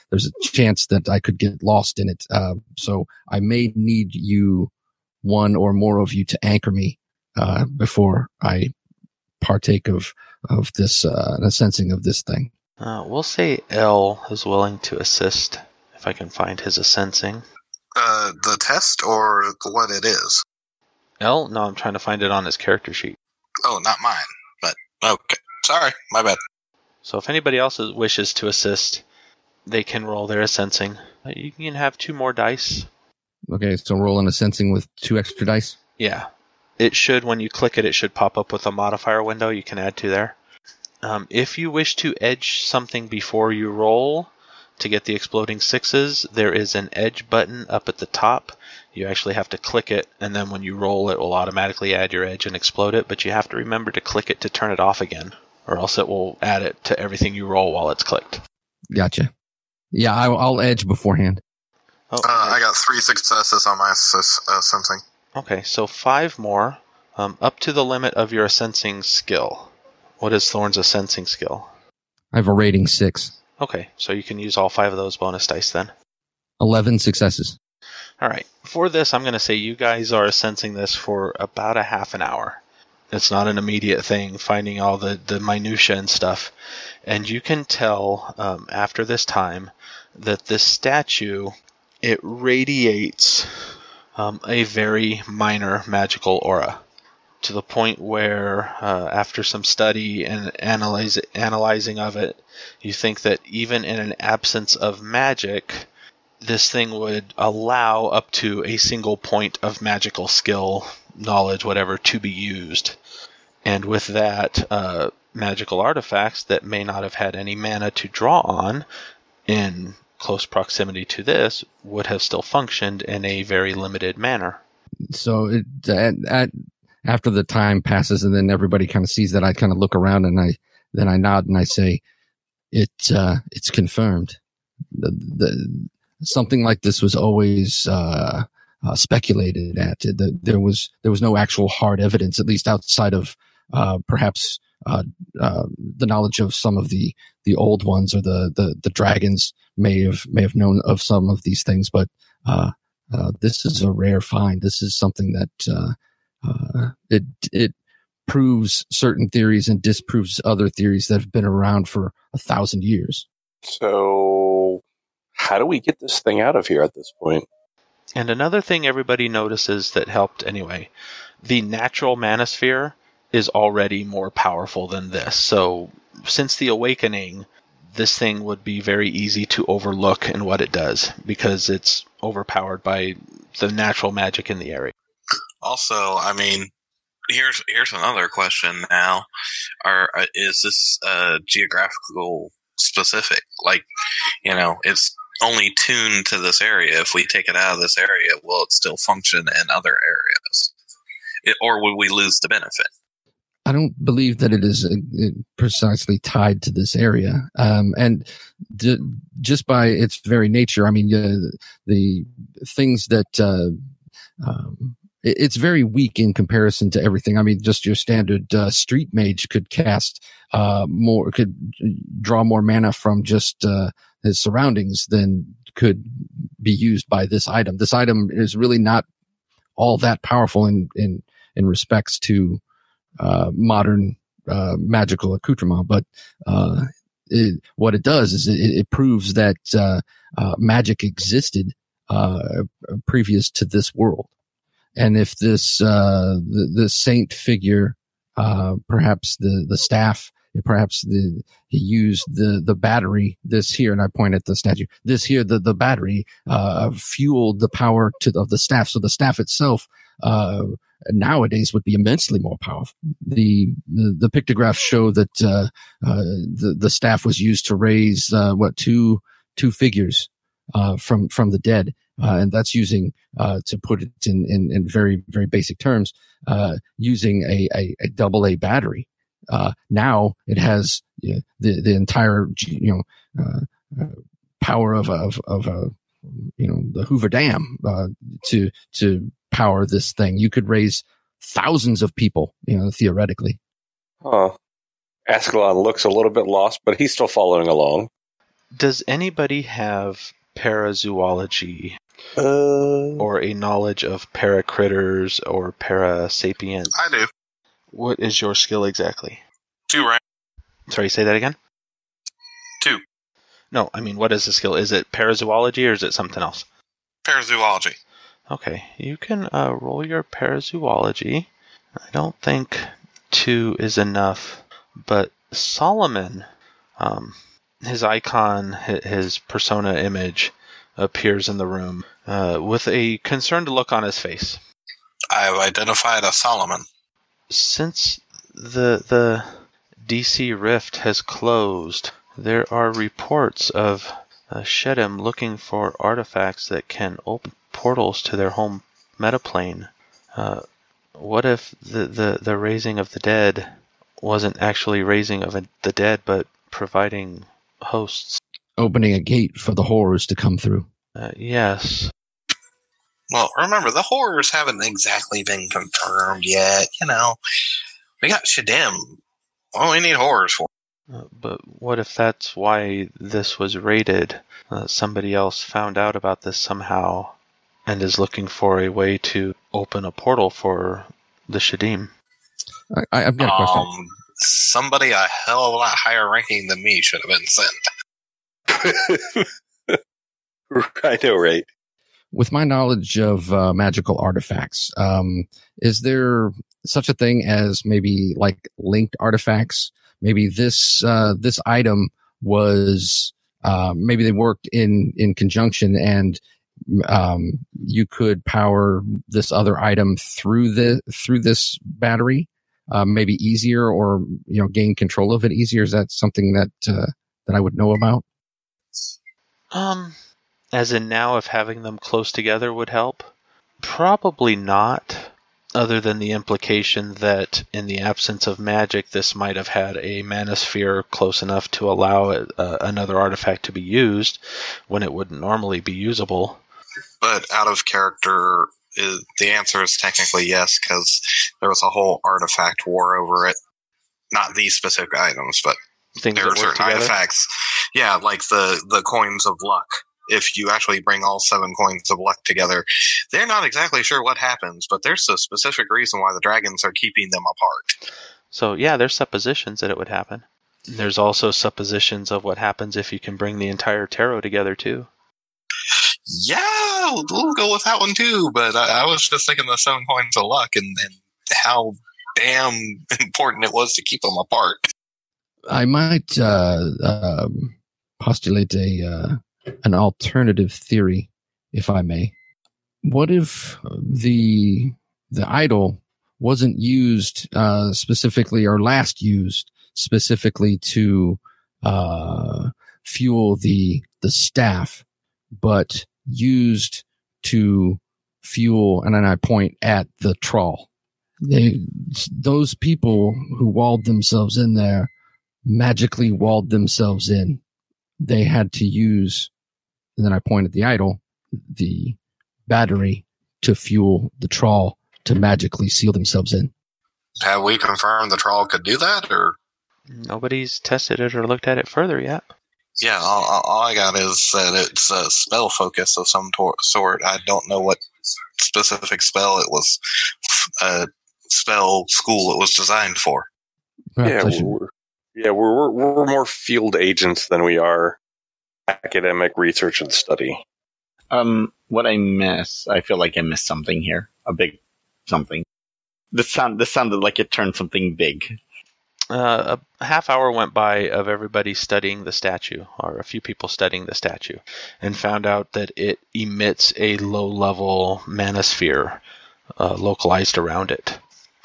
there's a chance that I could get lost in it. Uh, so I may need you. One or more of you to anchor me uh, before I partake of of this uh, the sensing of this thing. Uh, we'll say L is willing to assist if I can find his sensing. Uh, the test or what it is? L? No, I'm trying to find it on his character sheet. Oh, not mine. But okay, sorry, my bad. So if anybody else wishes to assist, they can roll their sensing. You can have two more dice. Okay, so rolling a sensing with two extra dice? Yeah. It should, when you click it, it should pop up with a modifier window you can add to there. Um, if you wish to edge something before you roll to get the exploding sixes, there is an edge button up at the top. You actually have to click it, and then when you roll, it will automatically add your edge and explode it, but you have to remember to click it to turn it off again, or else it will add it to everything you roll while it's clicked. Gotcha. Yeah, I'll edge beforehand. Oh, okay. uh, I got three successes on my uh, sensing. Okay, so five more, um, up to the limit of your sensing skill. What is Thorne's sensing skill? I have a rating six. Okay, so you can use all five of those bonus dice then. Eleven successes. All right, for this, I'm going to say you guys are sensing this for about a half an hour. It's not an immediate thing, finding all the, the minutiae and stuff. And you can tell um, after this time that this statue... It radiates um, a very minor magical aura to the point where, uh, after some study and analyze, analyzing of it, you think that even in an absence of magic, this thing would allow up to a single point of magical skill, knowledge, whatever, to be used. And with that, uh, magical artifacts that may not have had any mana to draw on in close proximity to this would have still functioned in a very limited manner. So it, at, at, after the time passes and then everybody kind of sees that, I kind of look around and I then I nod and I say, "It uh, it's confirmed. The, the, something like this was always uh, uh, speculated at. The, there was there was no actual hard evidence, at least outside of uh, perhaps uh, uh, the knowledge of some of the, the old ones or the the, the dragons." may have may have known of some of these things, but uh, uh, this is a rare find. This is something that uh, uh, it it proves certain theories and disproves other theories that have been around for a thousand years. So how do we get this thing out of here at this point? And another thing everybody notices that helped anyway, the natural manosphere is already more powerful than this. So since the awakening, this thing would be very easy to overlook in what it does because it's overpowered by the natural magic in the area. Also, I mean, here's here's another question now. Are is this uh, geographical specific? Like, you know, it's only tuned to this area. If we take it out of this area, will it still function in other areas? It, or would we lose the benefit? I don't believe that it is precisely tied to this area. Um, and d- just by its very nature, I mean, uh, the things that uh, um, it's very weak in comparison to everything. I mean, just your standard uh, street mage could cast uh, more, could draw more mana from just uh, his surroundings than could be used by this item. This item is really not all that powerful in in in respects to uh, modern uh, magical accoutrement, but uh, it, what it does is it, it proves that uh, uh, magic existed uh, previous to this world. And if this uh, the, the saint figure, uh, perhaps the the staff, perhaps the he used the the battery, this here, and I point at the statue, this here, the the battery uh, fueled the power to the, of the staff. So the staff itself uh, nowadays would be immensely more powerful. The the, the pictographs show that uh, uh, the the staff was used to raise uh, what two two figures uh, from from the dead. Uh, and that's using, uh, to put it in, in, in very, very basic terms, uh, using a, a, a double A battery. Uh, now it has you know, the, the entire, you know, uh, power of, of, of, a, you know, the Hoover Dam, uh, to, to power this thing. You could raise thousands of people, you know, theoretically. Huh. Ascalon looks a little bit lost, but he's still following along. Does anybody have parazoology? Uh, or a knowledge of paracritters or parasapiens? I do. What is your skill exactly? Two, right? Sorry, say that again? Two. No, I mean, what is the skill? Is it parazoology or is it something else? Parazoology. Okay, you can uh, roll your parazoology. I don't think two is enough, but Solomon, um, his icon, his persona image, appears in the room uh, with a concerned look on his face. I've identified a Solomon. Since the the D C Rift has closed, there are reports of uh, Shedim looking for artifacts that can open portals to their home metaplane. Uh, what if the, the, the raising of the dead wasn't actually raising of a, the dead, but providing hosts? Opening a gate for the horrors to come through. Uh, yes. Well, remember, the horrors haven't exactly been confirmed yet. You know, we got Shedim. Well, we need horrors for it. Uh, but what if that's why this was raided? Uh, somebody else found out about this somehow and is looking for a way to open a portal for the Shedim. I, I've got a question. Um, somebody a hell of a lot higher ranking than me should have been sent. I know, right? With my knowledge of uh, magical artifacts, um, is there such a thing as maybe like linked artifacts? Maybe this uh, this item was uh, maybe they worked in in conjunction, and um, you could power this other item through the through this battery, uh, maybe easier, or you know, gain control of it easier. Is that something that uh, that I would know about? Um, as in now, if having them close together would help? Probably not, other than the implication that in the absence of magic, this might have had a manosphere close enough to allow it, uh, another artifact to be used when it wouldn't normally be usable. But out of character, is, the answer is technically yes, because there was a whole artifact war over it. Not these specific items, but things there are certain together? Artifacts. Yeah, like the, the coins of luck. If you actually bring all seven coins of luck together, they're not exactly sure what happens, but there's a specific reason why the dragons are keeping them apart. So, yeah, there's suppositions that it would happen. There's also suppositions of what happens if you can bring the entire tarot together, too. Yeah, we'll go with that one, too, but I, I was just thinking the seven coins of luck and, and how damn important it was to keep them apart. I might uh, uh, postulate a uh, an alternative theory, if I may. What if the the idol wasn't used uh, specifically or last used specifically to uh, fuel the the staff, but used to fuel? And then I point at the trawl. They those people who walled themselves in there. Magically walled themselves in. They had to use, and then I point at the idol, the battery to fuel the trawl to magically seal themselves in. Have we confirmed the troll could do that, or nobody's tested it or looked at it further yet? Yeah, all, all I got is that it's a spell focus of some tor- sort. I don't know what specific spell it was, uh, spell school it was designed for. Yeah, we're, yeah, we're, we're we're more field agents than we are academic research and study. Um, what I miss, I feel like I missed something here. A big something. This sound, this sounded like it turned something big. Uh, a half hour went by of everybody studying the statue, or a few people studying the statue, and found out that it emits a low-level manosphere uh, localized around it.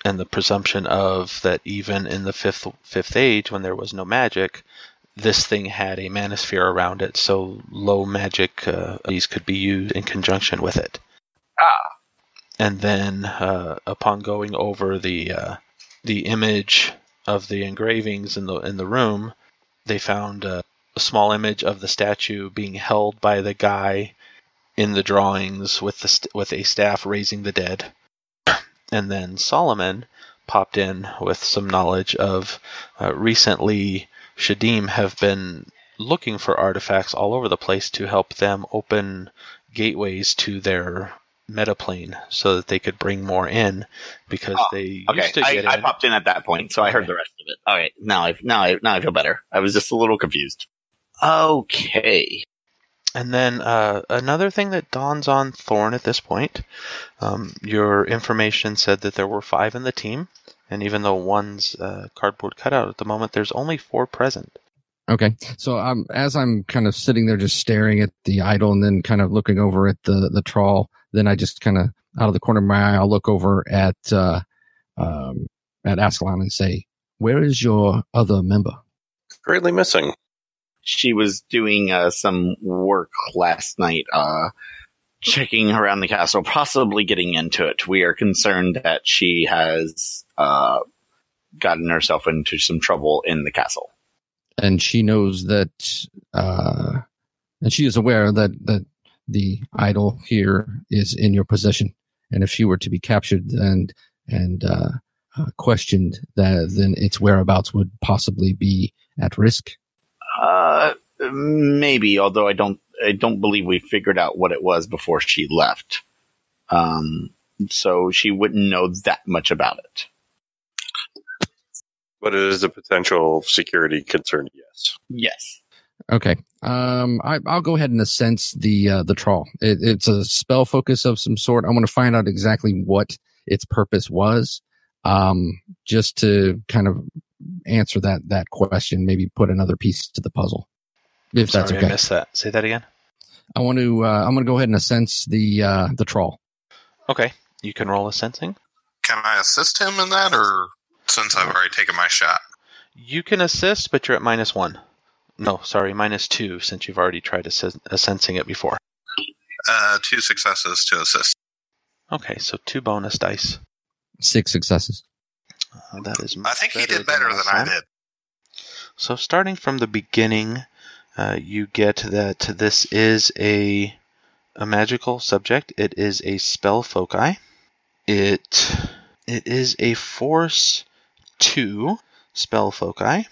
And the presumption of that even in the fifth fifth age, when there was no magic, this thing had a manosphere around it, so low magic uh, these could be used in conjunction with it. Ah. And then, uh, upon going over the uh, the image of the engravings in the in the room, they found uh, a small image of the statue being held by the guy in the drawings with the st- with a staff raising the dead. And then Solomon popped in with some knowledge of uh, recently Shedim have been looking for artifacts all over the place to help them open gateways to their metaplane so that they could bring more in because oh, they okay. used to I, get I in. I popped in at that point, so okay. I heard the rest of it. All right, now I now I now I feel better. I was just a little confused. Okay. And then uh, another thing that dawns on Thorn at this point, um, your information said that there were five in the team, and even though one's uh, cardboard cutout at the moment, there's only four present. Okay, so um, as I'm kind of sitting there just staring at the idol and then kind of looking over at the, the trawl, then I just kind of, out of the corner of my eye, I'll look over at uh, um, at Ascalon and say, where is your other member? Greatly missing. She was doing uh, some work last night, uh, checking around the castle, possibly getting into it. We are concerned that she has uh, gotten herself into some trouble in the castle. And she knows that, uh, and she is aware that, that the idol here is in your possession. And if she were to be captured and and uh, uh, questioned, that then its whereabouts would possibly be at risk. Uh, maybe, although I don't, I don't believe we figured out what it was before she left. Um, so she wouldn't know that much about it. But it is a potential security concern, yes. Yes. Okay. Um, I, I'll go ahead and assess the, uh, the trawl. It, it's a spell focus of some sort. I want to find out exactly what its purpose was, um, just to kind of answer that that question, maybe put another piece to the puzzle. If Sorry, that's okay. I missed that. Say that again. I want to. Uh, I'm going to go ahead and sense the uh, the troll. Okay, you can roll a sensing. Can I assist him in that, or since I've already taken my shot? You can assist, but you're at minus one. No, sorry, minus two, since you've already tried ass- sensing it before. Uh, two successes to assist. Okay, so two bonus dice. Six successes. Uh, that is I think he did better than, than I did. So starting from the beginning, uh, you get that this is a a magical subject. It is a spell foci. It it is a force two spell foci.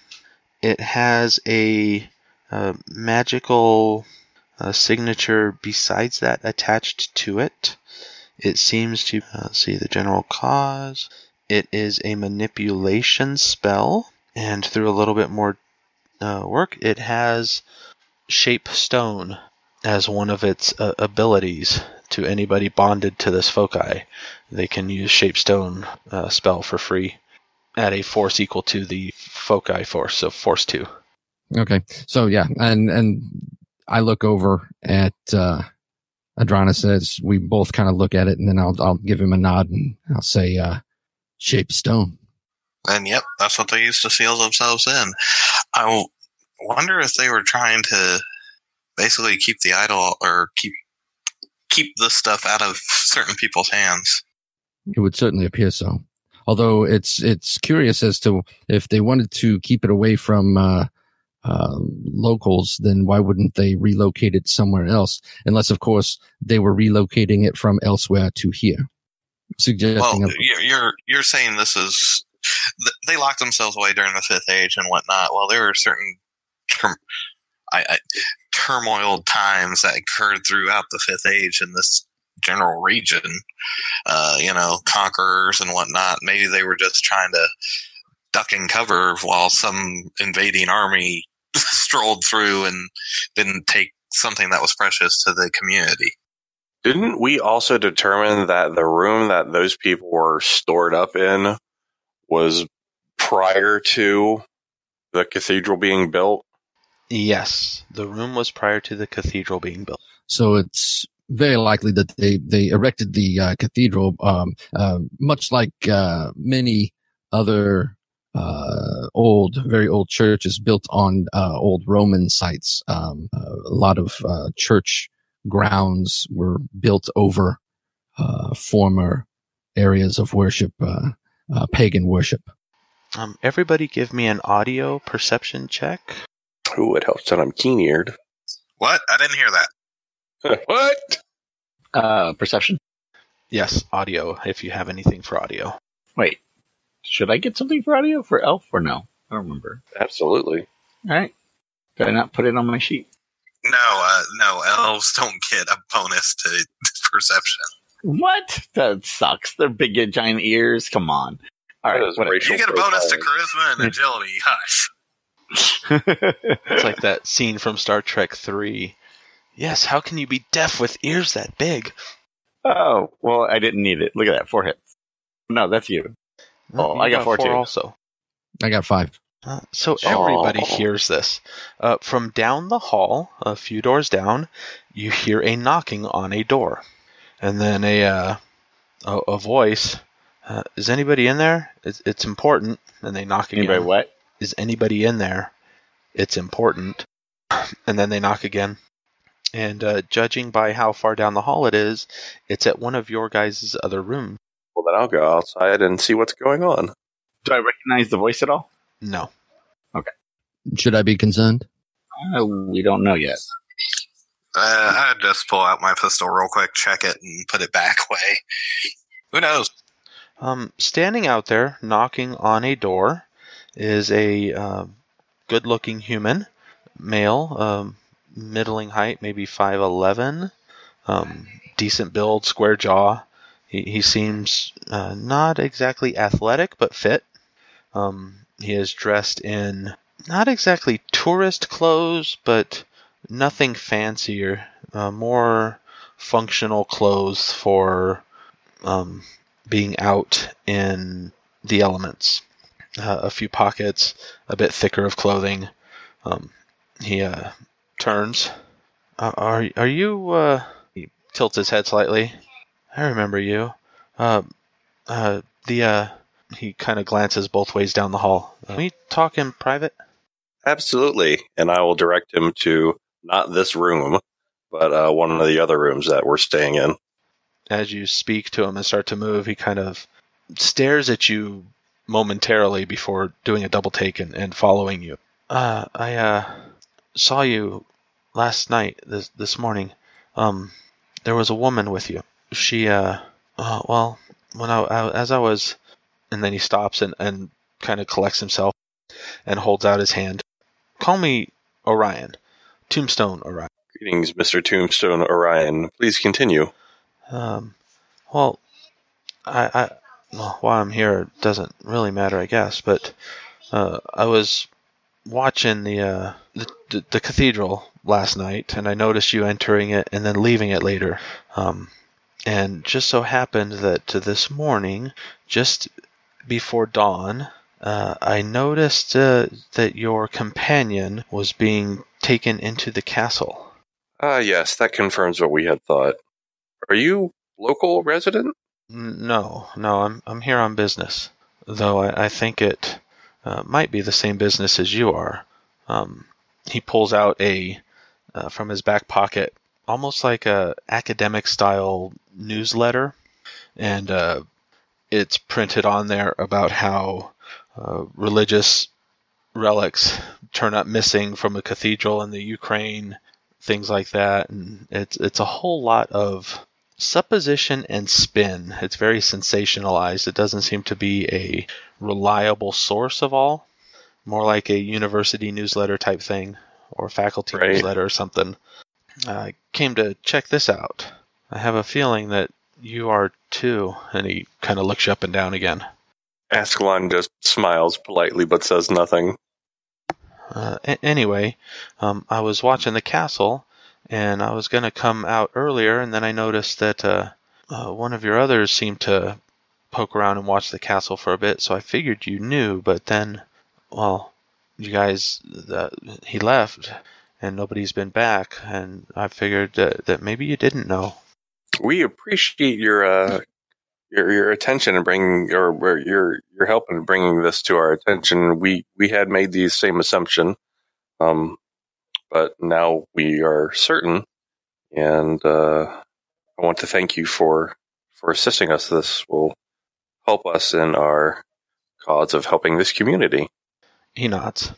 It has a, a magical uh, signature besides that attached to it. It seems to uh, let's see the general cause. It is a manipulation spell, and through a little bit more uh, work, it has Shape Stone as one of its uh, abilities to anybody bonded to this foci. They can use Shape Stone uh, spell for free at a force equal to the foci force, so force two. Okay, so yeah, and and I look over at uh, Adranus as we both kind of look at it, and then I'll I'll give him a nod and I'll say, Uh, Shape Stone. And yep, that's what they used to seal themselves in. I w- wonder if they were trying to basically keep the idol or keep keep this stuff out of certain people's hands. It would certainly appear so. Although it's it's curious as to if they wanted to keep it away from uh, uh, locals, then why wouldn't they relocate it somewhere else? Unless, of course, they were relocating it from elsewhere to here. suggesting. Well, you're, you're you're saying this is they locked themselves away during the Fifth Age and whatnot. Well, there are certain term, I, I, turmoil times that occurred throughout the Fifth Age in this general region. Uh, you know, conquerors and whatnot. Maybe they were just trying to duck and cover while some invading army strolled through and didn't take something that was precious to the community. Didn't we also determine that the room that those people were stored up in was prior to the cathedral being built? Yes, the room was prior to the cathedral being built. So it's very likely that they, they erected the uh, cathedral, um, uh, much like uh, many other Uh, old, very old churches built on uh, old Roman sites. Um, uh, a lot of uh, church grounds were built over uh, former areas of worship, uh, uh, pagan worship. Um, everybody give me an audio perception check. Ooh, it helps that I'm keen-eared. What? I didn't hear that. What? Uh, perception? Yes, audio, if you have anything for audio. Wait. Should I get something for audio for Elf or no? I don't remember. Absolutely. All right. Did I not put it on my sheet? No, uh, no. Elves don't get a bonus to perception. What? That sucks. They're big, giant ears. Come on. All right. You get a bonus to charisma and agility. Hush. It's like that scene from Star Trek three. Yes. How can you be deaf with ears that big? Oh, well, I didn't need it. Look at that. Four hits. No, that's you. Oh, you I got, got four, four also. I got five. Uh, so everybody oh. hears this. Uh, from down the hall, a few doors down, you hear a knocking on a door. And then a uh, a, a voice. Uh, Is anybody in there? It's, it's important. And they knock again. Anybody what? Is anybody in there? It's important. And then they knock again. And uh, judging by how far down the hall it is, it's at one of your guys' other rooms. Well, then I'll go outside and see what's going on. Do I recognize the voice at all? No. Okay. Should I be concerned? Uh, we don't know yet. Uh, I'd just pull out my pistol real quick, check it, and put it back away. Who knows? Um, standing out there, knocking on a door, is a uh, good-looking human, male, um, middling height, maybe five eleven, um, decent build, square jaw. He, he seems uh, not exactly athletic, but fit. Um, he is dressed in not exactly tourist clothes, but nothing fancier. Uh, more functional clothes for um, being out in the elements. Uh, a few pockets, a bit thicker of clothing. Um, he uh, turns. Uh, are are you... Uh, he tilts his head slightly. I remember you. Uh, uh, the uh, he kind of glances both ways down the hall. Can we talk in private? Absolutely, and I will direct him to not this room, but uh, one of the other rooms that we're staying in. As you speak to him and start to move, he kind of stares at you momentarily before doing a double take and, and following you. Uh, I uh, saw you last night, this this morning. Um, there was a woman with you. She, uh, uh, well, when I, I, as I was, and then he stops and, and kind of collects himself and holds out his hand. Call me Orion. Tombstone Orion. Greetings, Mister Tombstone Orion. Please continue. Um, well, I, I, well, while I'm here, it doesn't really matter, I guess, but, uh, I was watching the, uh, the, the, the cathedral last night, and I noticed you entering it and then leaving it later. Um, And just so happened that this morning, just before dawn, uh, I noticed uh, that your companion was being taken into the castle. Ah, uh, yes, that confirms what we had thought. Are you local resident? No, no, I'm I'm here on business. Though I, I think it uh, might be the same business as you are. Um, he pulls out a uh, from his back pocket. Almost like a academic-style newsletter, and uh, it's printed on there about how uh, religious relics turn up missing from a cathedral in the Ukraine, things like that, and it's it's a whole lot of supposition and spin. It's very sensationalized. It doesn't seem to be a reliable source of all. More like a university newsletter type thing, or faculty right. newsletter or something. I came to check this out. I have a feeling that you are too. And he kind of looks you up and down again. Ascalon just smiles politely but says nothing. Uh, a- anyway, um, I was watching the castle, and I was going to come out earlier, and then I noticed that uh, uh, one of your others seemed to poke around and watch the castle for a bit, so I figured you knew, but then, well, you guys, uh, he left, and nobody's been back, and I figured that, that maybe you didn't know. We appreciate your... Uh... Your your attention and bringing, or your your help in bringing this to our attention. We we had made the same assumption, um, but now we are certain. And uh, I want to thank you for for assisting us. This will help us in our cause of helping this community. He nods.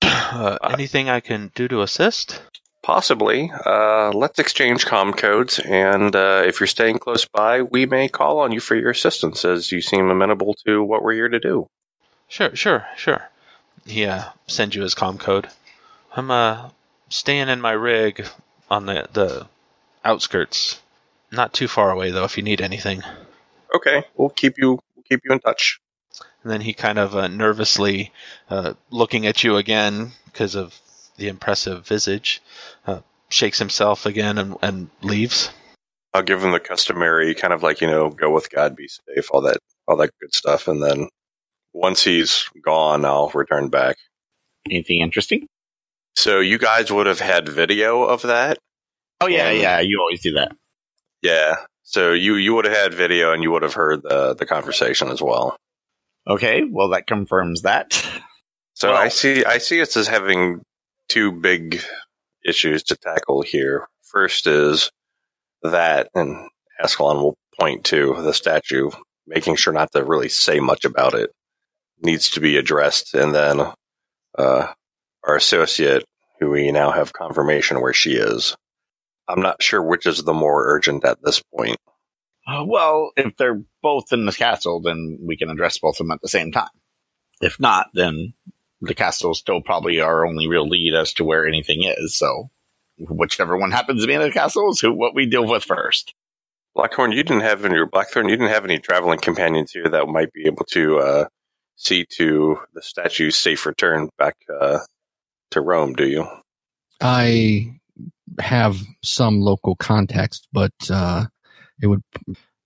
Uh, uh, anything I can do to assist? Possibly. Uh, let's exchange comm codes, and uh, if you're staying close by, we may call on you for your assistance, as you seem amenable to what we're here to do. Sure, sure, sure. He uh, sends you his comm code. I'm uh, staying in my rig on the, the outskirts. Not too far away, though, if you need anything. Okay, we'll keep you, we'll keep you in touch. And then he kind of uh, nervously uh, looking at you again because of the impressive visage, uh, shakes himself again and, and leaves. I'll give him the customary kind of like, you know, go with God, be safe, all that, all that good stuff. And then once he's gone, I'll return back. Anything interesting? So you guys would have had video of that. Oh yeah. Yeah. You always do that. Yeah. So you, you would have had video and you would have heard the, the conversation as well. Okay. Well, that confirms that. So well, I see, I see us as having two big issues to tackle here. First is that, and Ascalon will point to the statue, making sure not to really say much about it, needs to be addressed. And then uh, our associate, who we now have confirmation where she is. I'm not sure which is the more urgent at this point. Uh, well, if they're both in the castle, then we can address both of them at the same time. If not, then the castle is still probably our only real lead as to where anything is, so whichever one happens to be in the castle is who, what we deal with first. Blackthorn, you didn't have any Blackthorn, you didn't have any traveling companions here that might be able to uh, see to the statue's safe return back uh, to Rome, do you? I have some local contacts, but uh, it would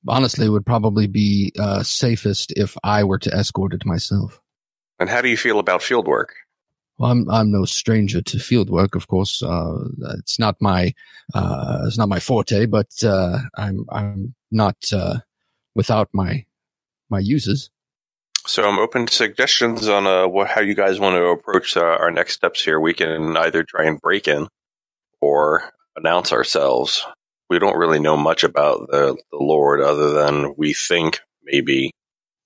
honestly it would probably be uh, safest if I were to escort it myself. And how do you feel about field work? Well, I'm I'm no stranger to field work, of course. Uh, it's not my uh, it's not my forte, but uh, I'm I'm not uh, without my my uses. So I'm open to suggestions on uh, what, how you guys want to approach uh, our next steps here. We can either try and break in or announce ourselves. We don't really know much about the, the Lord other than we think maybe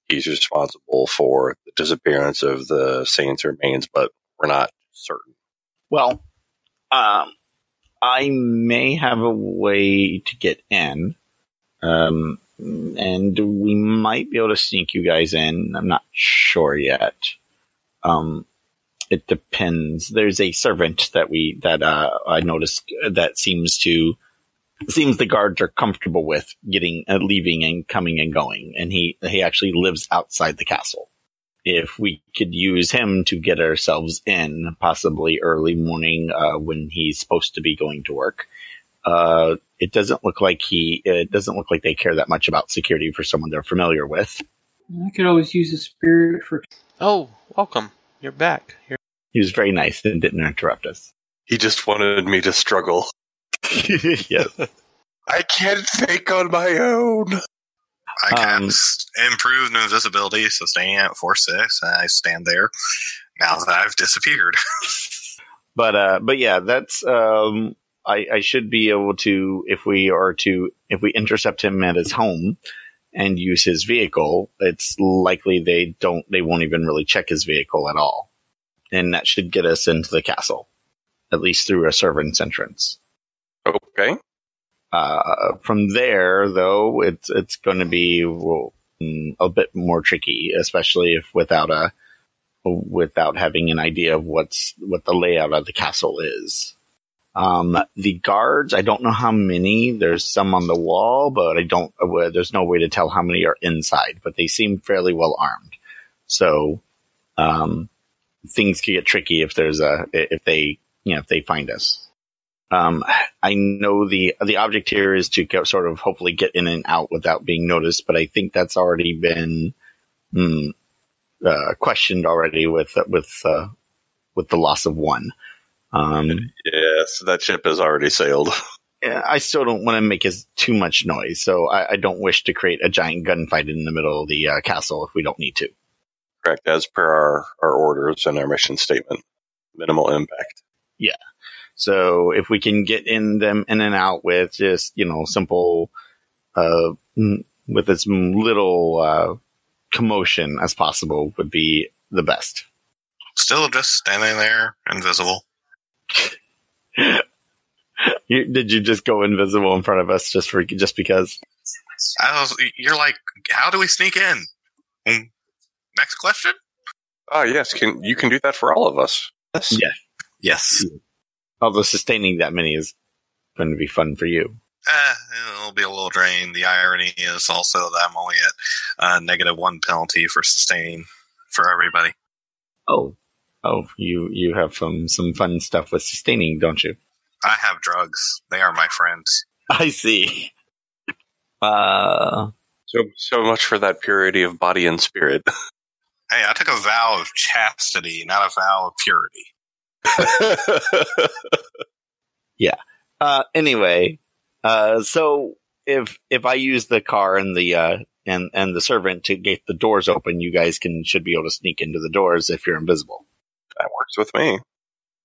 he's responsible for the disappearance of the saints' remains, but we're not certain. Well, um, I may have a way to get in, um, and we might be able to sneak you guys in. I'm not sure yet. Um, it depends. There's a servant that we that uh, I noticed that seems to. It seems the guards are comfortable with getting, uh, leaving and coming and going. And he, he actually lives outside the castle. If we could use him to get ourselves in, possibly early morning, uh, when he's supposed to be going to work, uh, it doesn't look like he, it doesn't look like they care that much about security for someone they're familiar with. I could always use a spirit for, oh, welcome. You're back. You're- he was very nice and didn't interrupt us. He just wanted me to struggle. Yes. I can't think on my own. I can um, improve invisibility, so staying at four six, I stand there now that I've disappeared. but uh, but yeah, that's um, I, I should be able to if we are to if we intercept him at his home and use his vehicle. It's likely they don't they won't even really check his vehicle at all, and that should get us into the castle, at least through a servant's entrance. Okay. Uh, from there, though, it's it's going to be well, a bit more tricky, especially if without a without having an idea of what's what the layout of the castle is. Um, the guards, I don't know how many. There's some on the wall, but I don't. Uh, there's no way to tell how many are inside. But they seem fairly well armed, so um, things could get tricky if there's a if they you know if they find us. Um, I know the the object here is to go, sort of hopefully get in and out without being noticed, but I think that's already been mm, uh, questioned already with with uh, with the loss of one. Um, yes, that ship has already sailed. I still don't want to make as too much noise, so I, I don't wish to create a giant gunfight in the middle of the uh, castle if we don't need to. Correct, as per our, our orders and our mission statement, minimal impact. Yeah. So if we can get in them in and out with just, you know, simple, uh, with as little uh, commotion as possible would be the best. Still just standing there, invisible. you, did you just go invisible in front of us just for just because? I was, you're like, how do we sneak in? Next question? Oh, yes. Can, you can do that for all of us. Yes. Yeah. Yes. Yeah. Although sustaining that many is going to be fun for you. Eh, it'll be a little drain. The irony is also that I'm only at uh, negative one penalty for sustaining for everybody. Oh, oh, you you have some, some fun stuff with sustaining, don't you? I have drugs. They are my friends. I see. Uh, so so much for that purity of body and spirit. Hey, I took a vow of chastity, not a vow of purity. yeah. Uh, anyway, uh, so if if I use the car and the uh, and and the servant to get the doors open, you guys can should be able to sneak into the doors if you're invisible. That works with me.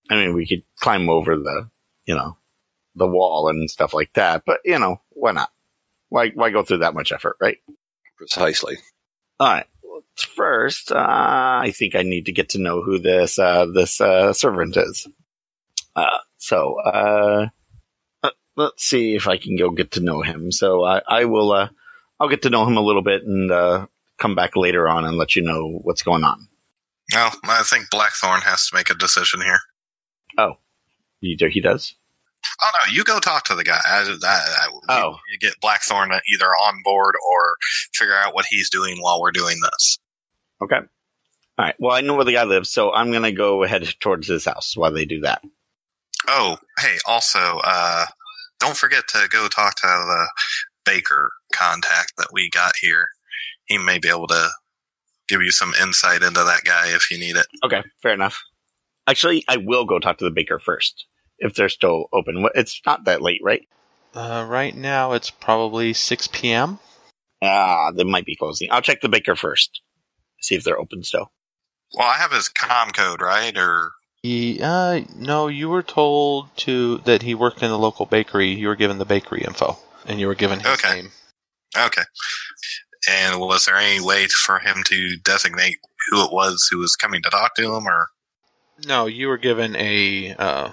I mean, we could climb over the you know the wall and stuff like that, but you know why not? Why why go through that much effort, right? Precisely. All right. First, uh, I think I need to get to know who this uh, this uh, servant is. Uh, so, uh, uh, let's see if I can go get to know him. So, I, I will. Uh, I'll get to know him a little bit and uh, come back later on and let you know what's going on. Well, I think Blackthorn has to make a decision here. Oh, you do, he does. Oh no, you go talk to the guy. I, I, I, oh, you, you get Blackthorn either on board or figure out what he's doing while we're doing this. Okay. All right. Well, I know where the guy lives, so I'm going to go ahead towards his house while they do that. Oh, hey, also, uh, don't forget to go talk to the baker contact that we got here. He may be able to give you some insight into that guy if you need it. Okay, fair enough. Actually, I will go talk to the baker first, if they're still open. It's not that late, right? Uh, right now, it's probably six p.m. Ah, they might be closing. I'll check the baker first. See if they're open still. Well, I have his com code, right? Or he, uh, no, you were told to that he worked in the local bakery. You were given the bakery info, and you were given his okay. name. Okay. And was there any way for him to designate who it was who was coming to talk to him, or? No, you were given a uh,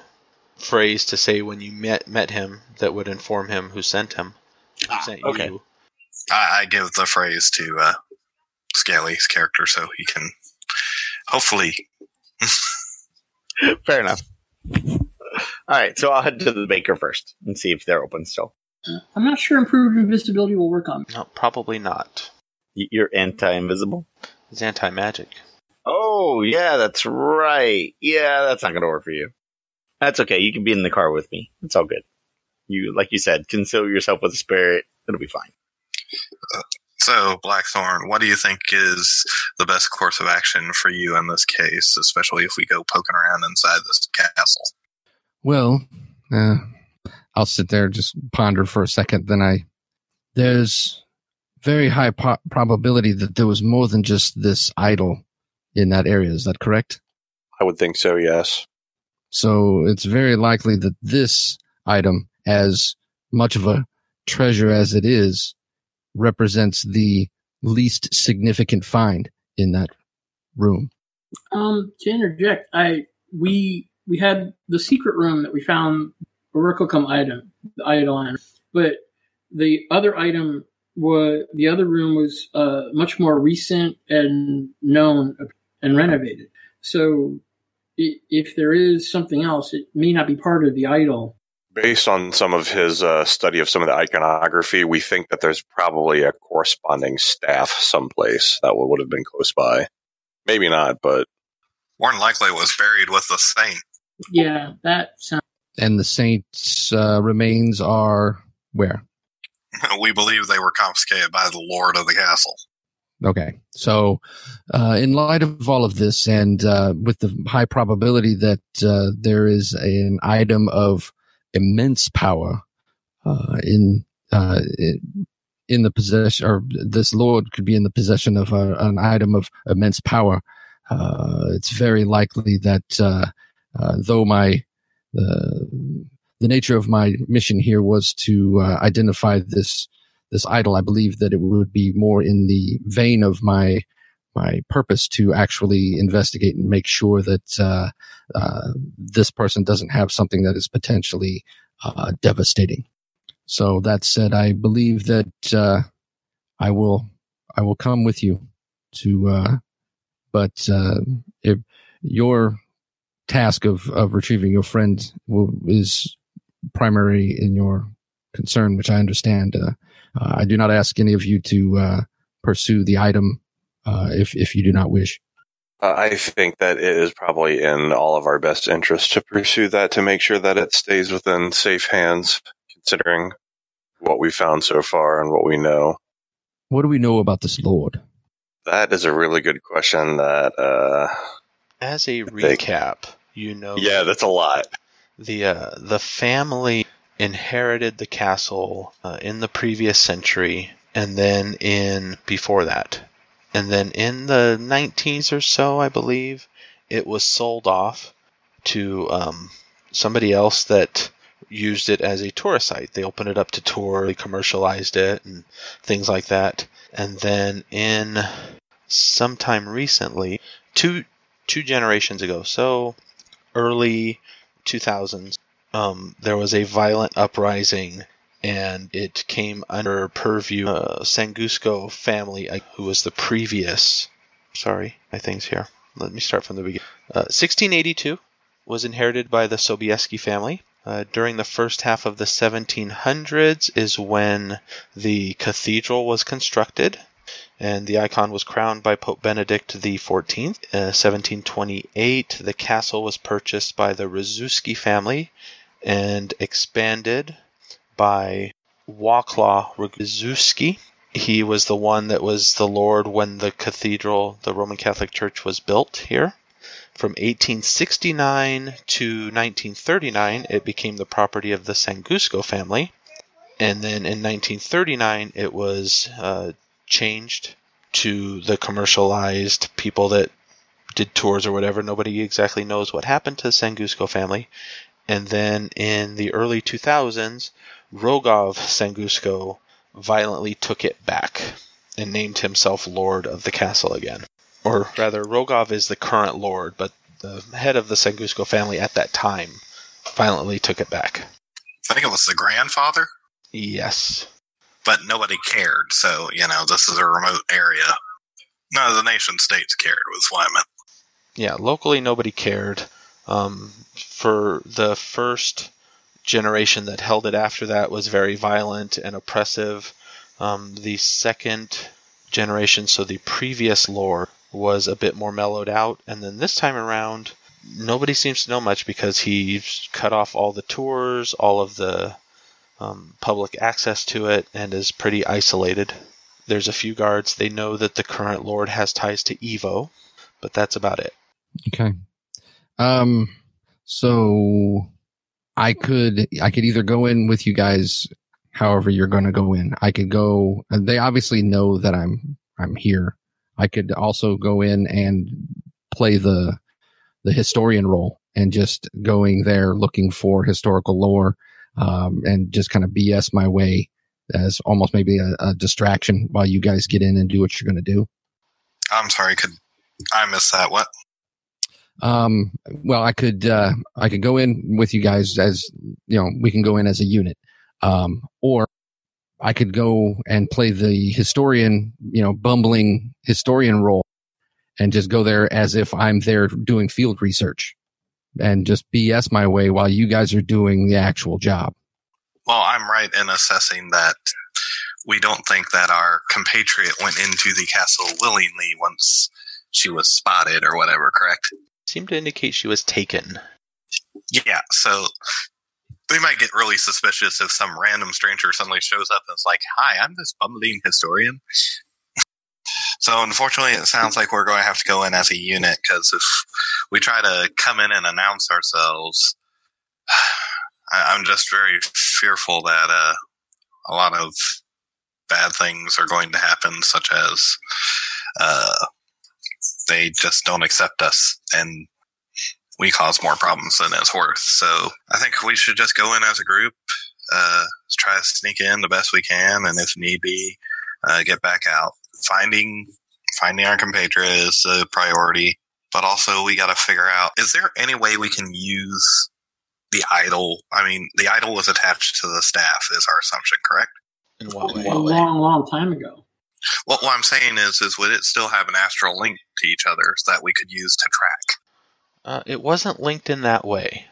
phrase to say when you met met him that would inform him who sent him. Who ah, sent okay. You. I, I give the phrase to. Uh, Scaly's character, so he can hopefully. Fair enough. All right, so I'll head to the baker first and see if they're open still. Uh, I'm not sure improved invisibility will work on me. No, probably not. You're anti-invisible? It's anti-magic. Oh, yeah, that's right. Yeah, that's not going to work for you. That's okay. You can be in the car with me. It's all good. You, like you said, conceal yourself with a spirit. It'll be fine. Uh, So, Blackthorn, what do you think is the best course of action for you in this case, especially if we go poking around inside this castle? Well, uh, I'll sit there and just ponder for a second. Then I, there's very high po- probability that there was more than just this idol in that area. Is that correct? I would think so, yes. So it's very likely that this item, as much of a treasure as it is, represents the least significant find in that room. Um, to interject, I we we had the secret room that we found Orichalcum item, the idol, But the other item was, the other room was uh, much more recent and known and renovated. So it, if there is something else, it may not be part of the idol. Based on some of his uh, study of some of the iconography, we think that there's probably a corresponding staff someplace that would have been close by. Maybe not, but... more than likely was buried with the saint. Yeah, that sounds... And the saint's uh, remains are where? We believe they were confiscated by the lord of the castle. Okay, so uh, in light of all of this, and uh, with the high probability that uh, there is an item of immense power uh, in uh, in the possession, or this lord could be in the possession of a, an item of immense power. Uh, it's very likely that uh, uh, though my uh, the nature of my mission here was to uh, identify this this idol, I believe that it would be more in the vein of my my purpose to actually investigate and make sure that uh, uh, this person doesn't have something that is potentially uh, devastating. So that said, I believe that uh, I will I will come with you to. Uh, but uh, if your task of, of retrieving your friend will, is primary in your concern, which I understand. Uh, uh, I do not ask any of you to uh, pursue the item. Uh, if if you do not wish. Uh, I think that it is probably in all of our best interest to pursue that, to make sure that it stays within safe hands, considering what we found so far and what we know. What do we know about this lord? That is a really good question that... Uh, As a recap, they, you know... Yeah, that's a lot. The, uh, the family inherited the castle uh, in the previous century, and then in before that. And then in the nineties or so, I believe, it was sold off to um, somebody else that used it as a tourist site. They opened it up to tour, they commercialized it, and things like that. And then in sometime recently, two two generations ago, so early two thousands, um, there was a violent uprising. And it came under purview uh, Sanguszko family, uh, who was the previous... Sorry, my thing's here. Let me start from the beginning. Uh, sixteen eighty-two was inherited by the Sobieski family. Uh, during the first half of the seventeen hundreds is when the cathedral was constructed, and the icon was crowned by Pope Benedict the fourteenth. In uh, seventeen twenty-eight, the castle was purchased by the Rzewuski family and expanded... by Wacław Roguszewski. He was the one that was the lord when the cathedral, the Roman Catholic Church, was built here. From eighteen sixty-nine to nineteen thirty-nine, it became the property of the Sanguszko family. And then in nineteen thirty-nine, it was uh, changed to the commercialized people that did tours or whatever. Nobody exactly knows what happened to the Sanguszko family. And then in the early two thousands, Rogov Sangusko violently took it back and named himself Lord of the Castle again. Or rather, Rogov is the current Lord, but the head of the Sangusko family at that time violently took it back. I think it was the grandfather? Yes. But nobody cared, so, you know, this is a remote area. None of the nation-states cared, was what I meant. Yeah, locally nobody cared. Um, for the first... generation that held it after that was very violent and oppressive. Um, the second generation, so the previous lore, was a bit more mellowed out. And then this time around, nobody seems to know much because he cut off all the tours, all of the um, public access to it, and is pretty isolated. There's a few guards. They know that the current lord has ties to Evo, but that's about it. Okay. Um. So... I could I could either go in with you guys, however you're going to go in. I could go. They obviously know that I'm I'm here. I could also go in and play the the historian role and just going there looking for historical lore um, and just kind of B S my way as almost maybe a, a distraction while you guys get in and do what you're going to do. I'm sorry, could I miss that? What? Um, well, I could, uh, I could go in with you guys as, you know, we can go in as a unit, Um, or I could go and play the historian, you know, bumbling historian role and just go there as if I'm there doing field research and just B S my way while you guys are doing the actual job. Well, I'm right in assessing that we don't think that our compatriot went into the castle willingly once she was spotted or whatever, correct? Seemed to indicate she was taken. Yeah, so we might get really suspicious if some random stranger suddenly shows up and is like, hi, I'm this bumbling historian. So unfortunately, it sounds like we're going to have to go in as a unit, because if we try to come in and announce ourselves, I'm just very fearful that uh, a lot of bad things are going to happen, such as uh, they just don't accept us, and we cause more problems than it's worth. So I think we should just go in as a group, uh, try to sneak in the best we can, and if need be, uh, get back out. Finding finding our compatriot is a priority, but also we got to figure out, is there any way we can use the idol? I mean, the idol was attached to the staff, is our assumption, correct? In what way? A long, long time ago. Well, what I'm saying is, is would it still have an astral link to each other that we could use to track? Uh, it wasn't linked in that way.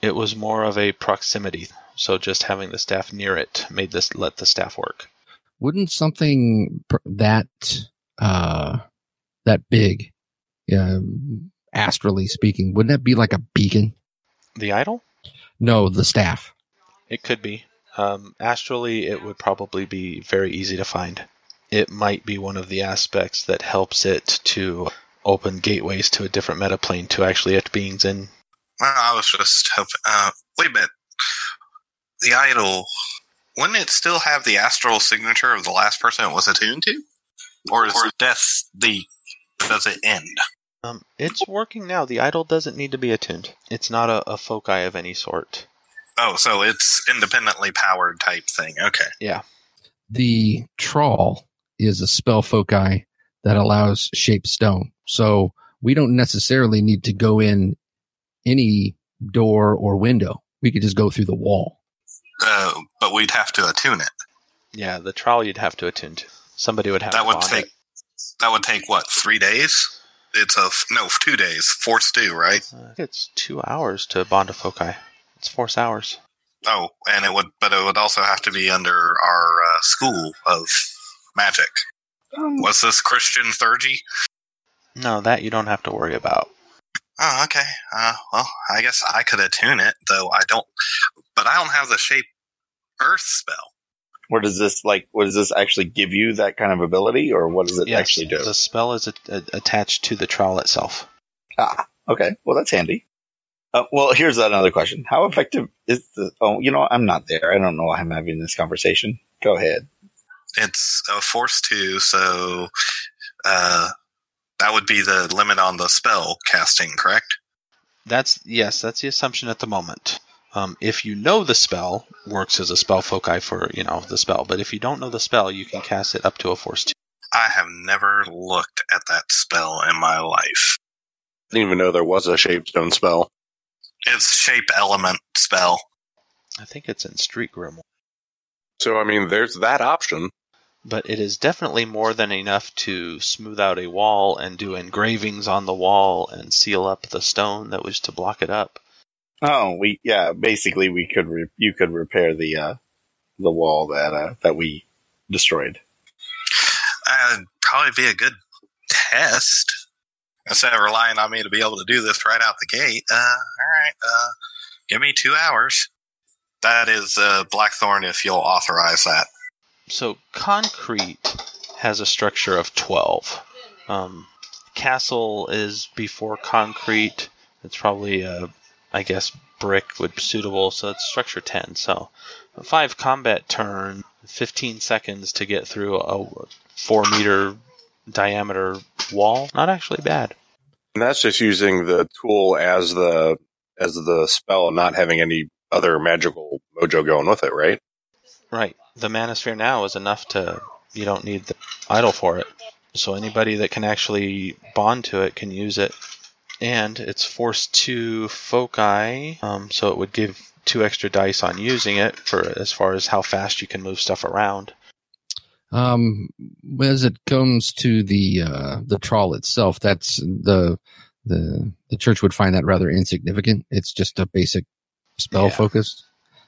It was more of a proximity. So just having the staff near it made this let the staff work. Wouldn't something that uh, that big, uh, astrally speaking, wouldn't that be like a beacon? The idol? No, the staff. It could be. Um, astrally, it would probably be very easy to find. It might be one of the aspects that helps it to open gateways to a different metaplane to actually have beings in. Well, I was just hoping. Uh, wait a minute. The idol. Wouldn't it still have the astral signature of the last person it was attuned to? Or is or death the... does it end? Um, it's working now. The idol doesn't need to be attuned. It's not a, a foci of any sort. Oh, so it's independently powered type thing. Okay. Yeah. The trawl is a spell foci that allows shaped stone. So we don't necessarily need to go in any door or window. We could just go through the wall. Uh, but we'd have to attune it. Yeah, the trowel you'd have to attune to. Somebody would have that to would take it. That would take, what, three days? It's a... No, two days. Force two, right? Uh, it's two hours to bond a foci. It's force hours. Oh, and it would... But it would also have to be under our uh, school of magic. Um, Was this Christian Thurgy? No, that you don't have to worry about. Oh, okay. Uh, well, I guess I could attune it, though I don't... But I don't have the shape earth spell. What does this like? What does this actually give you? That kind of ability, or what does it yes, actually do? The spell is a- a- attached to the trowel itself. Ah, okay. Well, that's handy. Uh, well, here's another question: how effective is the? Oh, you know, I'm not there. I don't know why I'm having this conversation. Go ahead. It's a force two, so uh, that would be the limit on the spell casting, correct? That's yes. That's the assumption at the moment. Um, if you know the spell, works as a spell foci for, you know, the spell. But if you don't know the spell, you can cast it up to a force two. I have never looked at that spell in my life. I didn't even know there was a shape stone spell. It's shape element spell. I think it's in Street Grimoire. So, I mean, there's that option. But it is definitely more than enough to smooth out a wall and do engravings on the wall and seal up the stone that was to block it up. Oh, we yeah. Basically, we could re- you could repair the uh, the wall that uh, that we destroyed. That'd probably be a good test instead of relying on me to be able to do this right out the gate. Uh, all right, uh, give me two hours. That is uh, Blackthorn, if you'll authorize that. So concrete has a structure of twelve. Um, castle is before concrete. It's probably a uh, I guess brick would be suitable, so it's structure ten. So five combat turn, fifteen seconds to get through a four-meter diameter wall. Not actually bad. And that's just using the tool as the as the spell and not having any other magical mojo going with it, right? Right. The manosphere now is enough to... You don't need the idol for it. So anybody that can actually bond to it can use it. And it's force two foci, um, so it would give two extra dice on using it for as far as how fast you can move stuff around. Um, as it comes to the uh, the trawl itself, that's the the the church would find that rather insignificant. It's just a basic spell yeah. focused.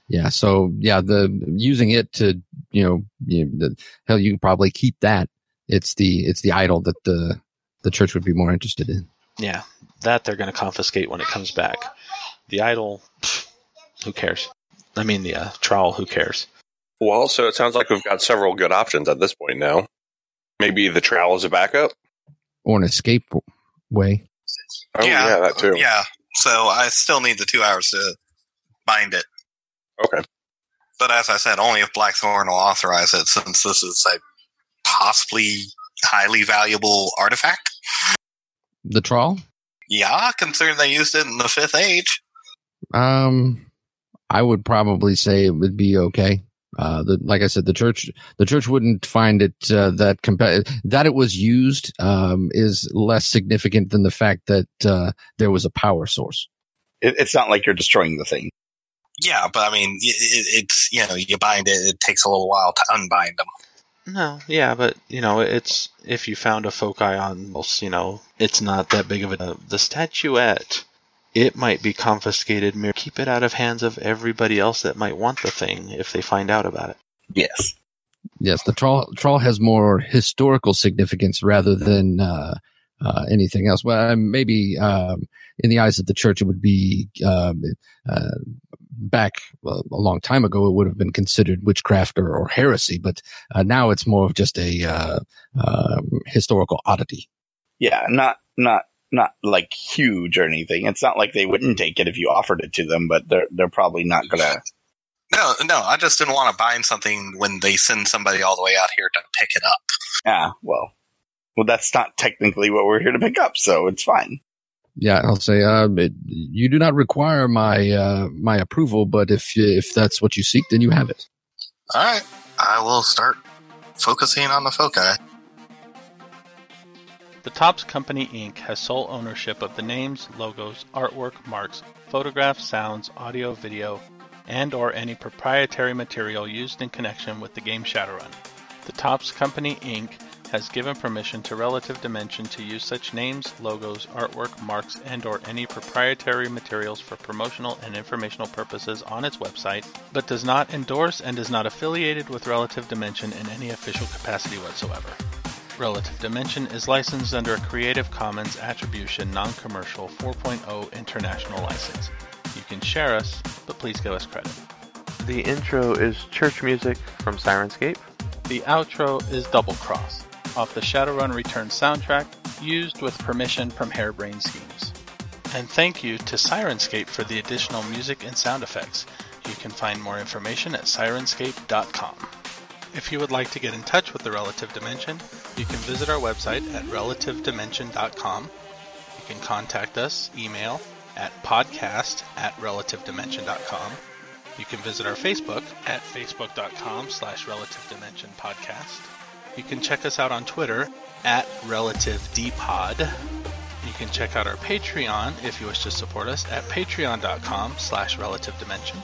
Yeah. So yeah, the using it to you know you, the, hell you can probably keep that. It's the it's the idol that the the church would be more interested in. Yeah, that they're going to confiscate when it comes back. The idol, pff, who cares? I mean, the uh, trowel, who cares? Well, so it sounds like we've got several good options at this point now. Maybe the trowel is a backup? Or an escape way. Oh, yeah, yeah that too. Yeah, so I still need the two hours to bind it. Okay. But as I said, only if Blackthorn will authorize it, since this is a possibly highly valuable artifact. The trawl? Yeah, considering they used it in the fifth age. Um, I would probably say it would be okay. Uh, the, like I said, the church, the church wouldn't find it uh, that compa- that it was used um, is less significant than the fact that uh, there was a power source. It, it's not like you're destroying the thing. Yeah, but I mean, it, it's you know, you bind it, it takes a little while to unbind them. No, yeah, but, you know, it's if you found a foci on, you know, it's not that big of a... The statuette, it might be confiscated. Mere keep it out of hands of everybody else that might want the thing if they find out about it. Yes. Yes, the trawl, trawl has more historical significance rather than uh, uh, anything else. Well, maybe um, in the eyes of the church, it would be... Um, uh, Back a long time ago, it would have been considered witchcraft or, or heresy, but uh, now it's more of just a uh, uh, historical oddity. Yeah, not not not like huge or anything. It's not like they wouldn't take it if you offered it to them, but they're they're probably not gonna. No, no, I just didn't want to bind something when they send somebody all the way out here to pick it up. Ah, well, well, that's not technically what we're here to pick up, so it's fine. Yeah, I'll say uh, it, you do not require my uh, my approval, but if if that's what you seek, then you have it. All right, I will start focusing on the foci. The Topps Company, Incorporated has sole ownership of the names, logos, artwork, marks, photographs, sounds, audio, video, and or any proprietary material used in connection with the game Shadowrun. The Topps Company, Incorporated has given permission to Relative Dimension to use such names, logos, artwork, marks, and or any proprietary materials for promotional and informational purposes on its website, but does not endorse and is not affiliated with Relative Dimension in any official capacity whatsoever. Relative Dimension is licensed under a Creative Commons Attribution Non-Commercial four point oh International License. You can share us, but please give us credit. The intro is church music from Sirenscape. The outro is Double Cross, off the Shadowrun Return soundtrack, used with permission from Harebrain Schemes. And thank you to Sirenscape for the additional music and sound effects. You can find more information at sirenscape dot com. If you would like to get in touch with the Relative Dimension, you can visit our website at relative dimension dot com. You can contact us, email at podcast at relative dimension dot com. You can visit our Facebook at facebook dot com slash relative dimension podcast. You can check us out on Twitter at RelativeDpod. You can check out our Patreon if you wish to support us at patreon dot com slash relative dimension.